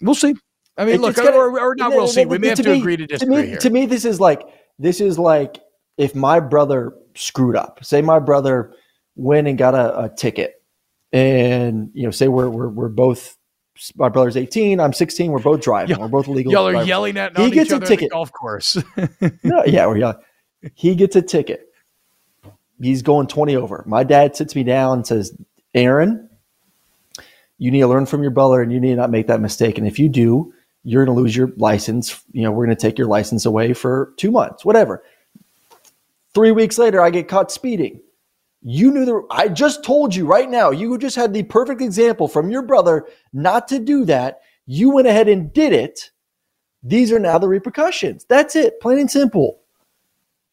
we'll see. I mean, it's look, kinda, or, or not. We'll it, see. It, we may have to, to me, agree to disagree to me, here. To me, this is like this is like if my brother screwed up. Say my brother went and got a, a ticket, and you know, say we're we're we're both. My brother's eighteen. I'm sixteen. We're both driving. Y'all, we're both legal. Y'all drivers. Are yelling at. He gets each other a ticket. At the golf course. No, yeah, we're yelling. He gets a ticket. He's going twenty over. My dad sits me down and says, Aaron, you need to learn from your brother and you need to not make that mistake. And if you do, you're going to lose your license. You know, we're going to take your license away for two months, whatever. Three weeks later, I get caught speeding. You knew the, I just told you right now, you just had the perfect example from your brother not to do that. You went ahead and did it. These are now the repercussions. That's it. Plain and simple.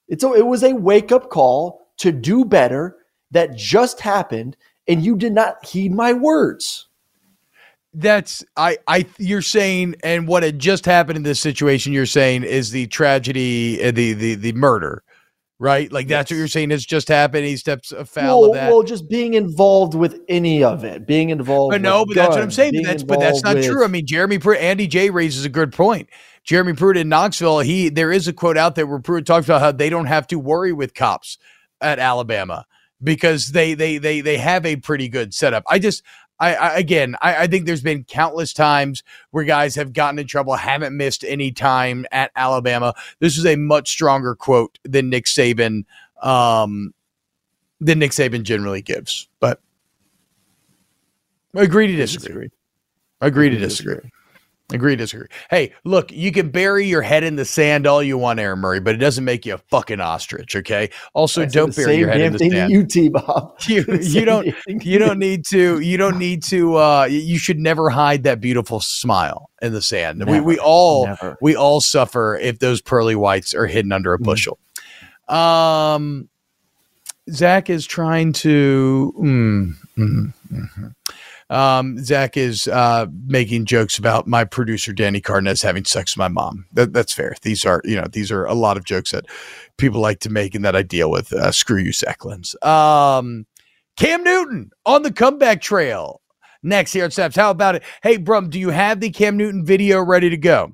It's a, it was a wake up call to do better that just happened and you did not heed my words. That's I, I you're saying, and what had just happened in this situation, you're saying is the tragedy, uh, the, the, the murder, right? Like that's what you're saying has just happened. He steps afoul well, of that. Well, just being involved with any of it, being involved. But no, with but guns, that's what I'm saying. But that's, but that's not with... true. I mean, Jeremy Pruitt, Andy J raises a good point. Jeremy Pruitt in Knoxville, he, there is a quote out there where Pruitt talks about how they don't have to worry with cops at Alabama because they, they, they, they have a pretty good setup. I just, I, I again, I, I think there's been countless times where guys have gotten in trouble, haven't missed any time at Alabama. This is a much stronger quote than Nick Saban, um, than Nick Saban generally gives, but agree to disagree. Agree to disagree. Agree to disagree. Hey, look, you can bury your head in the sand all you want, Aaron Murray, but it doesn't make you a fucking ostrich, okay? Also, don't bury your head in the sand. You, T-Bob. You, you don't. You don't need to. You don't need to. Uh, you should never hide that beautiful smile in the sand. Never, we we all never. we all suffer if those pearly whites are hidden under a bushel. Mm. Um, Zach is trying to. Mm, mm, mm-hmm. Um, Zach is uh, making jokes about my producer, Danny Cardenas, having sex with my mom. That, that's fair. These are, you know, these are a lot of jokes that people like to make and that I deal with. Uh, screw you, Zach Lenz. Um, Cam Newton on the comeback trail next here at Snaps. How about it? Hey, Brum, do you have the Cam Newton video ready to go?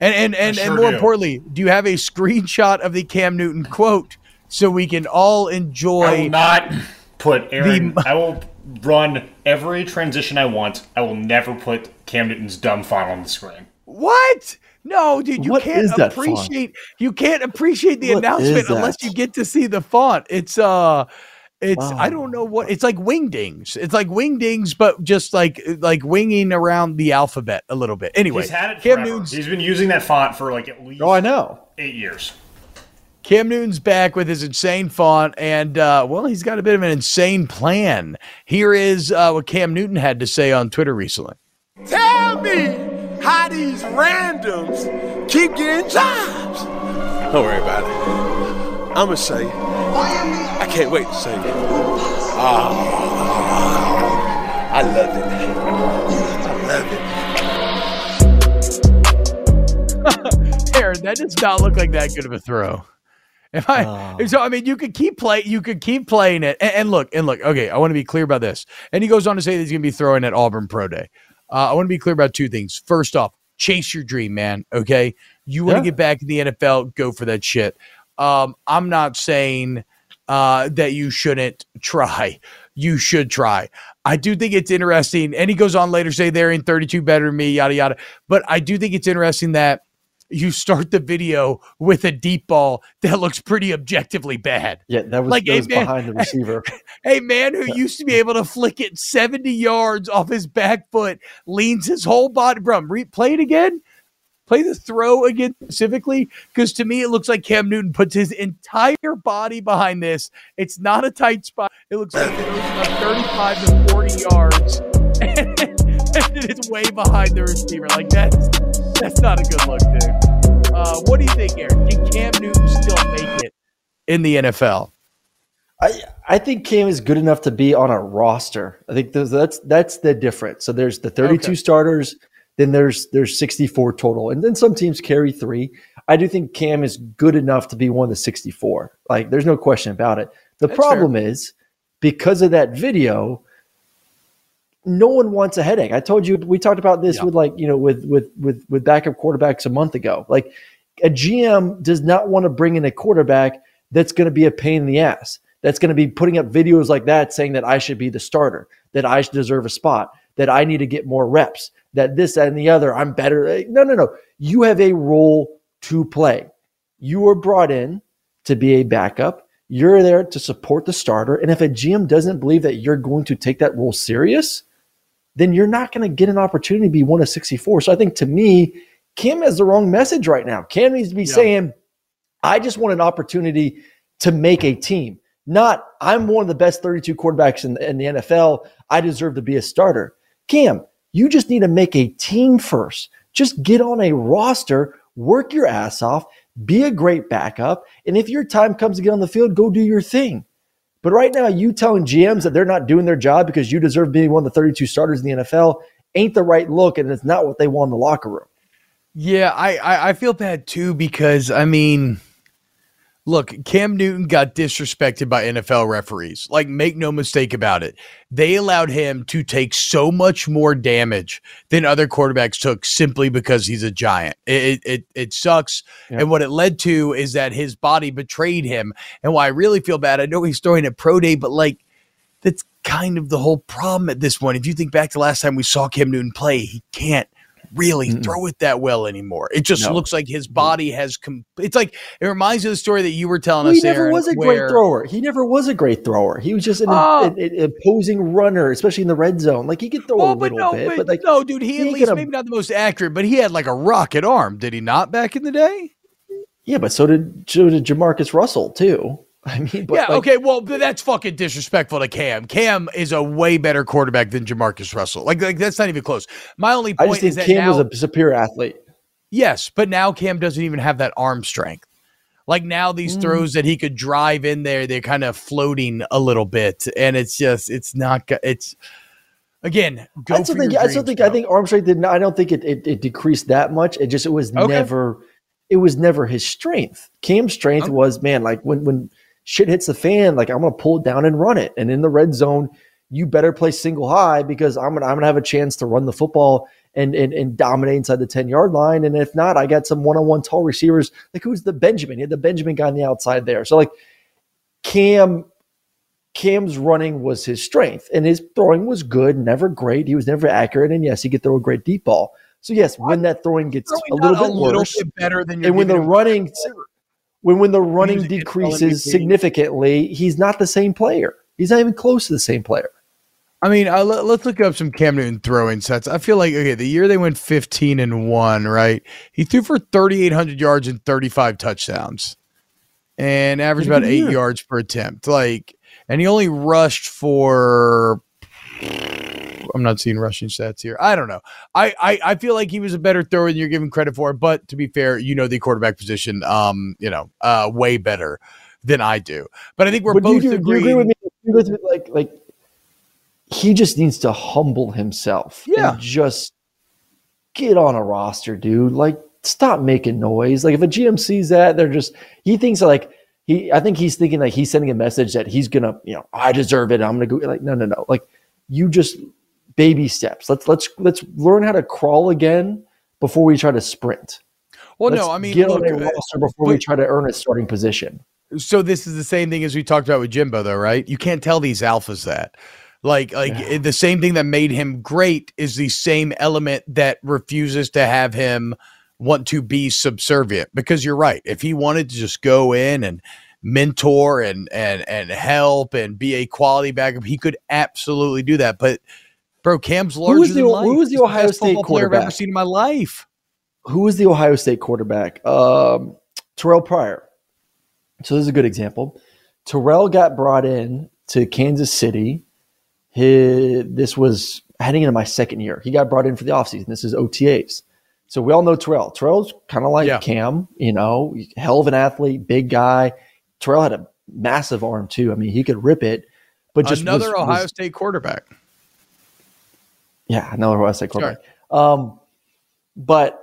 And, and, and, sure and more do. importantly, do you have a screenshot of the Cam Newton quote so we can all enjoy? I will not put Aaron. The, I will. Run every transition I want. I will never put Cam Newton's dumb font on the screen. What? No, dude, you what can't appreciate. Font? You can't appreciate the what announcement unless you get to see the font. It's uh, it's wow. I don't know what. It's like wingdings. It's like wingdings, but just like like winging around the alphabet a little bit. Anyway, he's had it Cam Newton's, He's been using that font for like at least. Oh, I know. Eight years. Cam Newton's back with his insane font, and, uh, well, he's got a bit of an insane plan. Here is uh, what Cam Newton had to say on Twitter recently. Tell me how these randoms keep getting jobs. Don't worry about it. I'ma say it. I can't wait to say it. Oh, I love it. I love it. Aaron, that does not look like that good of a throw. If I, oh. So, I mean, you could keep play, you could keep playing it. And, and look, and look, okay, I want to be clear about this. And he goes on to say that he's going to be throwing at Auburn Pro Day. Uh, I want to be clear about two things. First off, chase your dream, man, okay? You want to yeah. get back in the N F L, go for that shit. Um, I'm not saying uh, that you shouldn't try. You should try. I do think it's interesting. And he goes on later, say they're in thirty-two better than me, yada, yada. But I do think it's interesting that you start the video with a deep ball that looks pretty objectively bad. Yeah, that was, like, that was man, behind the receiver. A man who used to be able to flick it seventy yards off his back foot, leans his whole body. Bro, replay it again. Play the throw again specifically, because to me it looks like Cam Newton puts his entire body behind this. It's not a tight spot. It looks like it goes about thirty-five to forty yards. And it's way behind the receiver. Like, that's that's not a good look, dude. Uh, what do you think, Aaron? Can Cam Newton still make it in the N F L? I I think Cam is good enough to be on a roster. I think those, that's that's the difference. So there's the thirty-two okay. starters, then there's there's sixty-four total, and then some teams carry three. I do think Cam is good enough to be one of the sixty-four. Like, there's no question about it. The that's problem fair. is because of that video. No one wants a headache. I told you, we talked about this yeah. with like, you know, with, with, with, with backup quarterbacks a month ago. Like, a G M does not want to bring in a quarterback that's going to be a pain in the ass. That's going to be putting up videos like that saying that I should be the starter, that I deserve a spot, that I need to get more reps, that this, that, and the other, I'm better. No, no, no. You have a role to play. You were brought in to be a backup. You're there to support the starter. And if a G M doesn't believe that you're going to take that role serious, then you're not going to get an opportunity to be one of sixty-four. So I think, to me, Cam has the wrong message right now. Cam needs to be yeah. saying, I just want an opportunity to make a team. Not, I'm one of the best thirty-two quarterbacks in, in the N F L. I deserve to be a starter. Cam, you just need to make a team first. Just get on a roster, work your ass off, be a great backup. And if your time comes to get on the field, go do your thing. But right now, you telling G Ms that they're not doing their job because you deserve being one of the thirty-two starters in the N F L ain't the right look, and it's not what they want in the locker room. Yeah, I, I, I feel bad too because, I mean, look, Cam Newton got disrespected by N F L referees. Like, make no mistake about it. They allowed him to take so much more damage than other quarterbacks took simply because he's a giant. It, it, it sucks. Yeah. And what it led to is that his body betrayed him. And why I really feel bad, I know he's throwing at Pro Day, but, like, that's kind of the whole problem at this point. If you think back to last time we saw Cam Newton play, he can't really Mm-mm. throw it that well anymore. It just no. looks like his body has com- it's like it reminds me of the story that you were telling well, us. He never Aaron, was a where- great thrower. He never was a great thrower. He was just an oh. in, in, in opposing runner, especially in the red zone. Like, he could throw oh, a little no, bit, but, but like no, dude, he, he at least gonna- maybe not the most accurate, but he had like a rocket arm, did he not, back in the day? Yeah, but so did so did Jamarcus Russell too. I mean, but yeah, like, okay, well, that's fucking disrespectful to Cam. Cam is a way better quarterback than Jamarcus Russell. Like, like that's not even close. My only point I just think is that Cam now, was a superior athlete. Yes, but now Cam doesn't even have that arm strength. Like, now these mm. throws that he could drive in there, they're kind of floating a little bit, and it's just, it's not, it's. Again, go I still think, I still think, though. I think arm strength did not. I don't think it it, it decreased that much. It just, it was okay. never, it was never his strength. Cam's strength okay. was, man, like when when. shit hits the fan, like, I'm going to pull it down and run it. And in the red zone, you better play single high because I'm going to I'm gonna have a chance to run the football and, and and dominate inside the ten-yard line. And if not, I got some one-on-one tall receivers. Like, who's the Benjamin? He had the Benjamin guy on the outside there. So, like, Cam Cam's running was his strength, and his throwing was good, never great. He was never accurate, and, yes, he could throw a great deep ball. So, yes, when that throwing gets a little bit a little worse, bit better than and when the running – When when the running decreases significantly, he's not the same player. He's not even close to the same player. I mean, I, let's look up some Cam Newton throwing sets. I feel like, okay, the year they went fifteen and one, right? He threw for thirty-eight hundred yards and thirty-five touchdowns and averaged about eight year. yards per attempt. Like, and he only rushed for I'm not seeing rushing stats here. I don't know. I, I, I feel like he was a better thrower than you're giving credit for. But to be fair, you know the quarterback position, um, you know, uh, way better than I do. But I think we're but both do, agreeing. Do you agree with me? You agree with like, like he just needs to humble himself. Yeah. And just get on a roster, dude. Like, stop making noise. Like, if a G M sees that, they're just he thinks like. He, I think he's thinking like he's sending a message that he's gonna, you know, I deserve it. I'm gonna go. Like, no, no, no. Like, you just baby steps. Let's let's let's learn how to crawl again before we try to sprint. Well, let's no, I mean, get look, on a roster before but, we try to earn a starting position. So this is the same thing as we talked about with Jimbo, though, right? You can't tell these alphas that. Like, like yeah. the same thing that made him great is the same element that refuses to have him want to be subservient, because you're right. If he wanted to just go in and mentor and and and help and be a quality backup, he could absolutely do that. But bro, Cam's larger who the, than life. Who was the Ohio the State quarterback I've ever seen in my life? Who was the Ohio State quarterback? Um, Terrell Pryor. So this is a good example. Terrell got brought in to Kansas City. His, this was heading into my second year. He got brought in for the offseason. This is O T As. So we all know Terrell. Terrell's kind of like yeah. Cam, you know, hell of an athlete, big guy. Terrell had a massive arm too. I mean, he could rip it, but just another was, Ohio was, State quarterback. Yeah, another Ohio State quarterback. Sorry. Um, but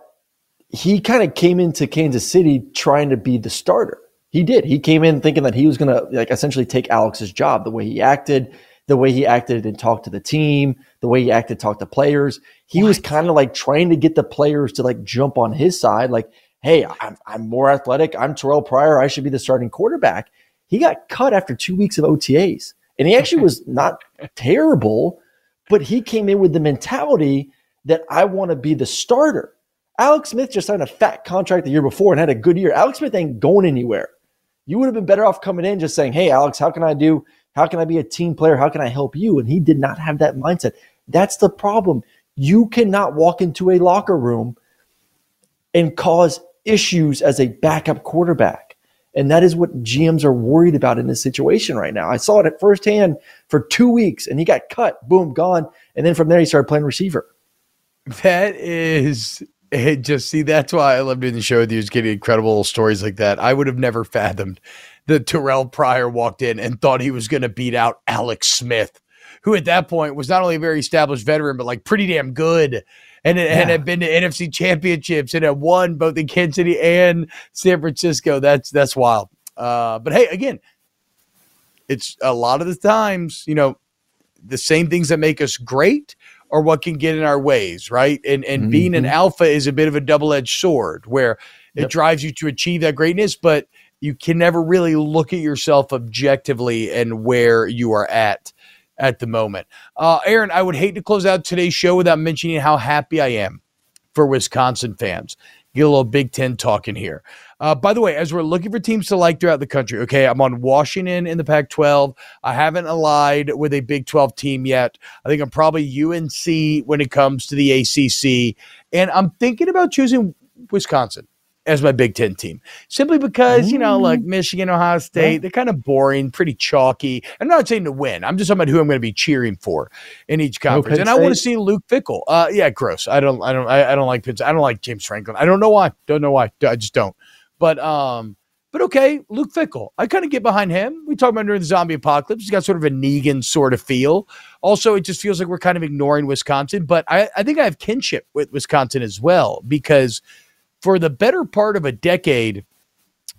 he kind of came into Kansas City trying to be the starter. He did. He came in thinking that he was going to like essentially take Alex's job. The way he acted, the way he acted and talked to the team, the way he acted, talked to players. He what? was kind of like trying to get the players to like jump on his side. Like, hey, I'm, I'm more athletic. I'm Terrell Pryor. I should be the starting quarterback. He got cut after two weeks of O T As, and he actually was not terrible, but he came in with the mentality that I want to be the starter. Alex Smith just signed a fat contract the year before and had a good year. Alex Smith ain't going anywhere. You would have been better off coming in just saying, hey, Alex, how can I do How can I be a team player? How can I help you? And he did not have that mindset. That's the problem. You cannot walk into a locker room and cause issues as a backup quarterback. And that is what G Ms are worried about in this situation right now. I saw it at firsthand for two weeks, and he got cut, boom, gone. And then from there, he started playing receiver. That is just, see, that's why I love doing the show with you, is getting incredible stories like that. I would have never fathomed that Terrell Pryor walked in and thought he was going to beat out Alex Smith, who at that point was not only a very established veteran, but like pretty damn good. And, it, yeah. and had been to N F C championships and had won both in Kansas City and San Francisco. That's, that's wild. Uh, but hey, again, it's a lot of the times, you know, the same things that make us great are what can get in our ways. Right. And, and mm-hmm. being an alpha is a bit of a double-edged sword where it yep. drives you to achieve that greatness, but you can never really look at yourself objectively and where you are at at the moment. Uh, Aaron, I would hate to close out today's show without mentioning how happy I am for Wisconsin fans. Get a little Big Ten talking here. Uh, by the way, as we're looking for teams to like throughout the country, okay, I'm on Washington in the Pac twelve. I haven't allied with a Big twelve team yet. I think I'm probably U N C when it comes to the A C C. And I'm thinking about choosing Wisconsin as my Big Ten team, simply because, you know, like Michigan, Ohio State, they're kind of boring, pretty chalky. I'm not saying to win. I'm just talking about who I'm going to be cheering for in each conference. No, and I want to see Luke Fickell. Uh, yeah, gross. I don't, I don't, I, I don't like Pitt. I don't like James Franklin. I don't know why. Don't know why. I just don't. But, um, but okay, Luke Fickell. I kind of get behind him. We talked about during the zombie apocalypse. He's got sort of a Negan sort of feel. Also, it just feels like we're kind of ignoring Wisconsin. But I, I think I have kinship with Wisconsin as well, because for the better part of a decade,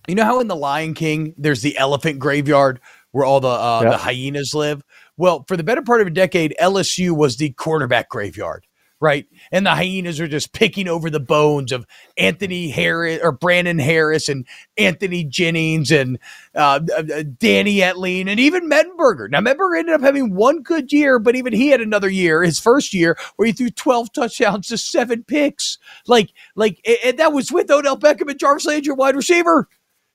you know how in The Lion King, there's the elephant graveyard where all the uh, yep. the hyenas live? Well, for the better part of a decade, L S U was the quarterback graveyard, right? And the hyenas are just picking over the bones of Anthony Harris or Brandon Harris and Anthony Jennings and uh, Danny Etling and even Mettenberger. Now, Mettenberger ended up having one good year, but even he had another year, his first year, where he threw twelve touchdowns to seven picks. Like, like, and that was with Odell Beckham and Jarvis Landry, wide receiver.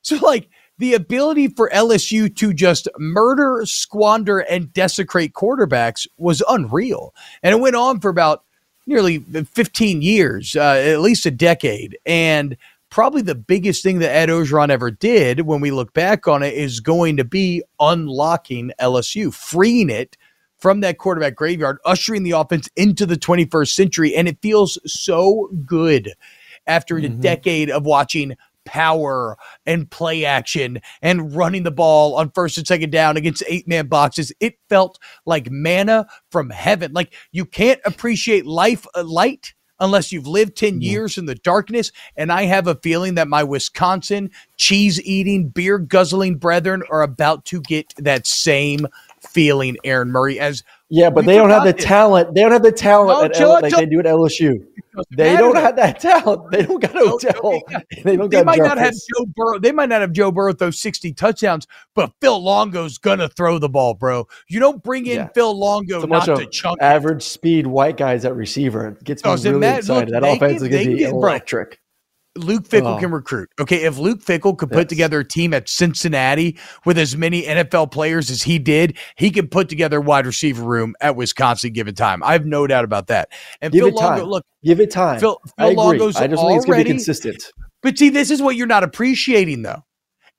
So, like, the ability for L S U to just murder, squander, and desecrate quarterbacks was unreal. And it went on for about nearly fifteen years, uh, at least a decade. And probably the biggest thing that Ed Ogeron ever did, when we look back on it, is going to be unlocking L S U, freeing it from that quarterback graveyard, ushering the offense into the twenty-first century. And it feels so good after mm-hmm. a decade of watching power and play action and running the ball on first and second down against eight-man boxes. It felt like manna from heaven. Like, you can't appreciate life uh, light unless you've lived ten yeah. years in the darkness. And I have a feeling that my Wisconsin cheese-eating, beer-guzzling brethren are about to get that same feeling, Aaron Murray. As yeah, but they don't have the it. talent. They don't have the talent no, at L- like they do at L S U. They don't have that talent. They don't got no talent. They don't. They got might not have Joe Burrow. They might not have Joe Burrow throw sixty touchdowns, but Phil Longo's gonna throw the ball, bro. You don't bring in yeah. Phil Longo so not to chunk. Average speed white guys at receiver. It gets me so really that, excited. Look, that offense can, is gonna be can, electric. Bro. Luke Fickell oh. can recruit. Okay, if Luke Fickell could yes. put together a team at Cincinnati with as many N F L players as he did, he could put together a wide receiver room at Wisconsin given time. I have no doubt about that. And give Phil it Longo, time. Look, give it time. Phil, Phil I agree. Longo's I just already, think it's going to be consistent. But see, this is what you're not appreciating though,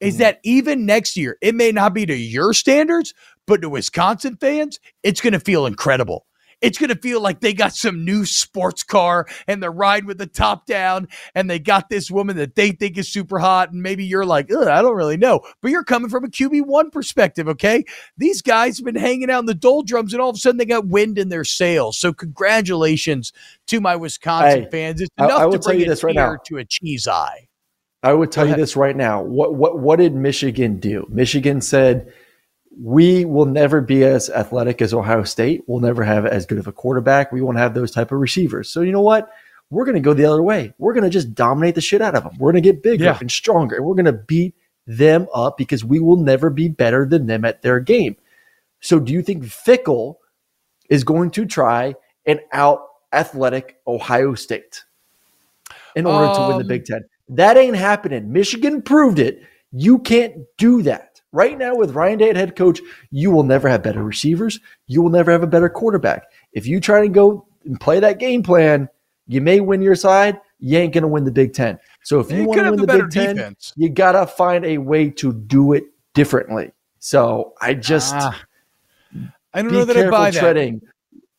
is mm. that even next year, it may not be to your standards, but to Wisconsin fans, it's going to feel incredible. It's going to feel like they got some new sports car and they're riding with the top down and they got this woman that they think is super hot. And maybe you're like, ugh, I don't really know. But you're coming from a Q B one perspective, okay? These guys have been hanging out in the doldrums and all of a sudden they got wind in their sails. So congratulations to my Wisconsin hey, fans. It's enough I, I to bring you this right now to a cheese eye. I would tell you this right now. What, what, what did Michigan do? Michigan said, we will never be as athletic as Ohio State. We'll never have as good of a quarterback. We won't have those type of receivers. So you know what? We're going to go the other way. We're going to just dominate the shit out of them. We're going to get bigger yeah. and stronger. And we're going to beat them up because we will never be better than them at their game. So do you think Fickell is going to try and out-athletic Ohio State in order um, to win the Big Ten? That ain't happening. Michigan proved it. You can't do that. Right now with Ryan Day at head coach, you will never have better receivers. You will never have a better quarterback. If you try to go and play that game plan, you may win your side. You ain't going to win the Big Ten. So if you, you want to win the Big Ten, defense. you got to find a way to do it differently. So I just ah, I don't know that I buy treading.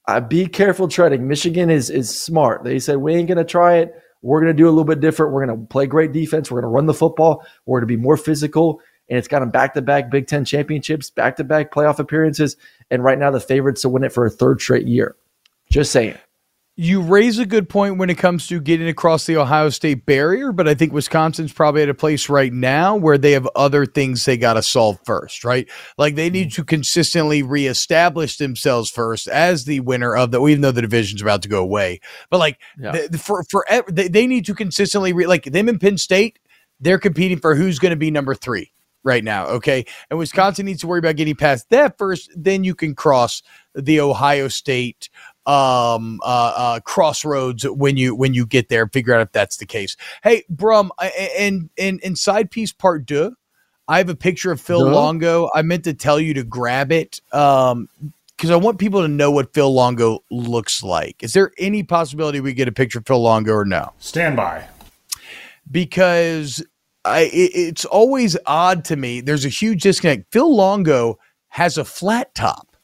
that. Uh, be careful treading. Michigan is is smart. They said, we ain't going to try it. We're going to do a little bit different. We're going to play great defense. We're going to run the football. We're going to be more physical. And it's got them back-to-back Big Ten championships, back-to-back playoff appearances, and right now the favorites to win it for a third straight year. Just saying. You raise a good point when it comes to getting across the Ohio State barrier, but I think Wisconsin's probably at a place right now where they have other things they got to solve first, right? Like they need to consistently reestablish themselves first as the winner of the, even though the division's about to go away. But like yeah. the, the, for for they, they need to consistently, re, like them in Penn State, they're competing for who's going to be number three right now, okay? And Wisconsin needs to worry about getting past that first, then you can cross the Ohio State um, uh, uh, crossroads when you when you get there, figure out if that's the case. Hey, Brum, and and, and side piece part deux, I have a picture of Phil no. Longo. I meant to tell you to grab it um, because I want people to know what Phil Longo looks like. Is there any possibility we get a picture of Phil Longo or no? Stand by. Because... I, it's always odd to me. There's a huge disconnect. Phil Longo has a flat top.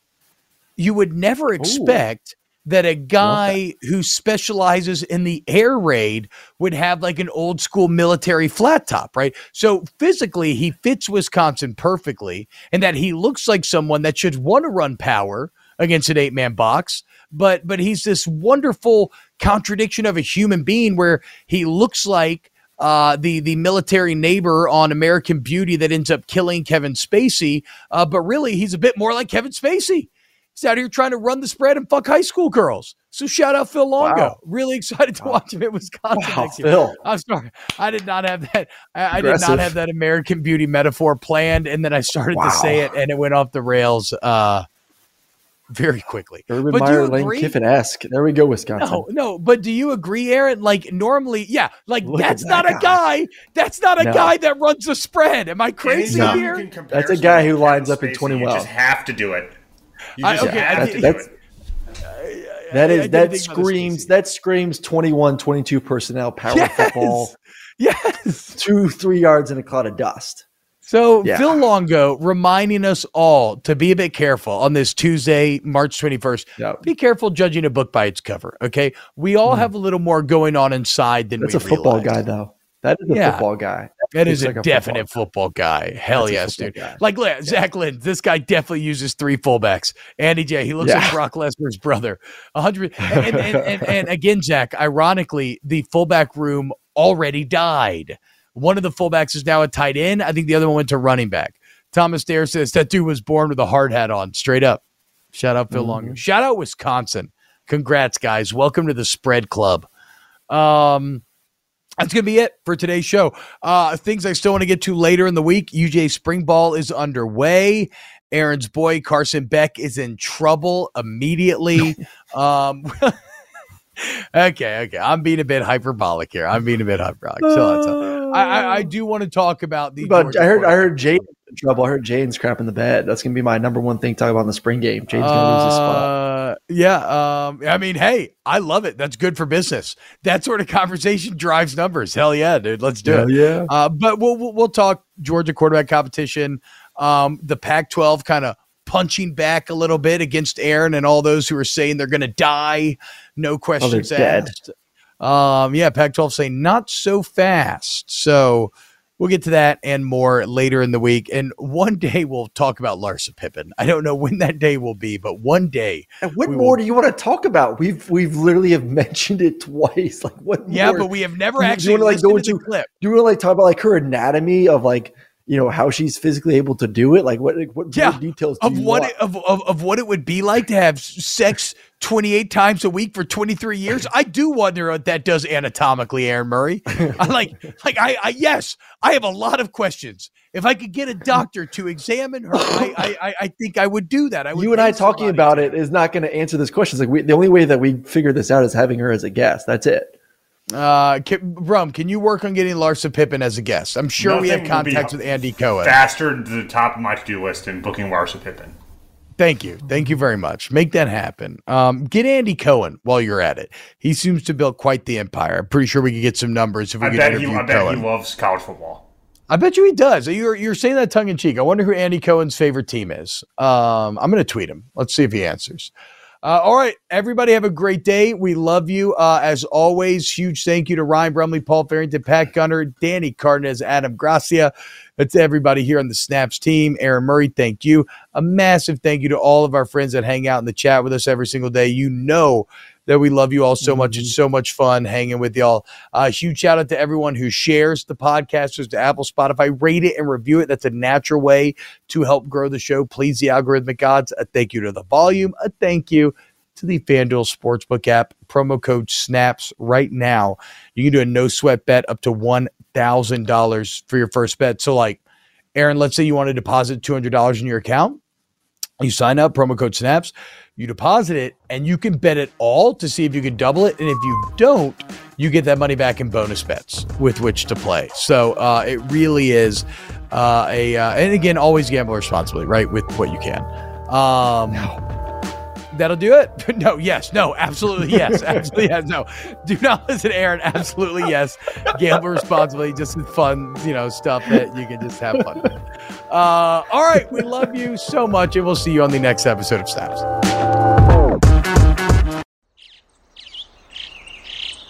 You would never expect Ooh, that a guy that. who specializes in the air raid would have like an old school military flat top, right? So physically, he fits Wisconsin perfectly, and that he looks like someone that should want to run power against an eight-man box. But but he's this wonderful contradiction of a human being where he looks like Uh, the the military neighbor on American Beauty that ends up killing Kevin Spacey, uh, but really he's a bit more like Kevin Spacey. He's out here trying to run the spread and fuck high school girls. So shout out Phil Longo. Wow. Really excited to wow. watch him at Wisconsin wow, next year. Phil. I'm sorry, I did not have that. I, I did not have that American Beauty metaphor planned, and then I started wow. to say it, and it went off the rails. Uh, Very quickly. Urban but Meyer, Lane Kiffin-esque. There we go, Wisconsin. No, no, but do you agree, Aaron? Like normally, yeah, like Look that's that not guy. a guy. That's not a no. guy that runs a spread. Am I crazy no. here? That's a guy who lines up in twenty wells. You just have to do it. You just I, okay, have I, to that's, do that's, it. That is that screams that screams twenty-one, twenty-two personnel, power yes! football. Yes. Two, three yards in a cloud of dust. So yeah. Phil Longo reminding us all to be a bit careful on this Tuesday, March twenty-first. Yep. Be careful judging a book by its cover. Okay. We all mm. have a little more going on inside than That's we That's a football realize. guy though. That is a yeah. football guy. That is a, like a definite football guy. Football guy. Hell That's yes, dude. Guy. Like yeah. Zach Lynn, this guy definitely uses three fullbacks. Andy J, he looks yeah. like Brock Lesnar's brother. one hundred and, and, and, and, and again, Zach, ironically, the fullback room already died. One of the fullbacks is now a tight end. I think the other one went to running back. Thomas Dare says that dude was born with a hard hat on. Straight up. Shout out Phil mm-hmm. Longo. Shout out Wisconsin. Congrats, guys. Welcome to the Spread Club. Um, that's going to be it for today's show. Uh, things I still want to get to later in the week. U J spring ball is underway. Aaron's boy, Carson Beck, is in trouble immediately. um, okay, okay. I'm being a bit hyperbolic here. I'm being a bit hyperbolic. So that's all. I, I do want to talk about the. About, I heard. I heard Jaden's in trouble. I heard Jaden's crapping the bed. That's gonna be my number one thing to talk about in the spring game. Jaden's gonna uh, lose his spot. Yeah. Um. I mean, hey, I love it. That's good for business. That sort of conversation drives numbers. Hell yeah, dude. Let's do Hell it. Yeah. Uh, but we'll, we'll we'll talk Georgia quarterback competition. Um. The Pac twelve kind of punching back a little bit against Aaron and all those who are saying they're gonna die. No questions oh, asked. Dead. Um, yeah, Pac twelve saying not so fast. So we'll get to that and more later in the week. And one day we'll talk about Larsa Pippen. I don't know when that day will be, but one day. And what more will... do you want to talk about? We've we've literally have mentioned it twice. Like what? Yeah, more? But we have never do, actually. Do you want to like go into the clip? Do you want to like talk about like her anatomy of like you know how she's physically able to do it? Like what? Like, what yeah. more details do of you what want? It, of, of of what it would be like to have sex twenty-eight times a week for twenty-three years. I do wonder what that does anatomically, Aaron Murray. I like, like I, I, yes, I have a lot of questions. If I could get a doctor to examine her, I, I, I think I would do that. I would you and I talking about it is not going to answer this question. It's like we, the only way that we figure this out is having her as a guest. That's it. Uh, can, Brum, can you work on getting Larsa Pippen as a guest? I'm sure Nothing we have contacts with Andy Cohen. Faster to the top of my to-do list than booking Larsa Pippen. Thank you. Thank you very much. Make that happen. Um, get Andy Cohen while you're at it. He seems to build quite the empire. I'm pretty sure we could get some numbers if we I could bet interview he, I Cohen. Bet he loves college football. I bet you he does. You're, you're saying that tongue in cheek. I wonder who Andy Cohen's favorite team is. Um, I'm going to tweet him. Let's see if he answers. Uh, all right, everybody have a great day. We love you. Uh, as always, huge thank you to Ryan Brumley, Paul Farrington, Pat Gunner, Danny Cardenas, Adam Gracia. That's everybody here on the Snaps team. Aaron Murray, thank you. A massive thank you to all of our friends that hang out in the chat with us every single day. You know that we love you all so much. It's so much fun hanging with y'all. Uh, huge shout out to everyone who shares the podcasters to Apple, Spotify. Rate it and review it. That's a natural way to help grow the show. Please the algorithmic gods. A thank you to The Volume. A thank you to the FanDuel Sportsbook app. Promo code SNAPS right now. You can do a no sweat bet up to one thousand dollars for your first bet. So like, Aaron, let's say you want to deposit two hundred dollars in your account. You sign up, promo code SNAPS. You deposit it, and you can bet it all to see if you can double it. And if you don't, you get that money back in bonus bets with which to play. So uh, it really is uh, a uh, – and again, always gamble responsibly, right, with what you can. Um, no. That'll do it. No, yes, no, absolutely yes, absolutely yes, no. Do not listen to Aaron, absolutely yes. Gamble responsibly, just fun, you know, stuff that you can just have fun with. Uh, all right, we love you so much, and we'll see you on the next episode of Snaps.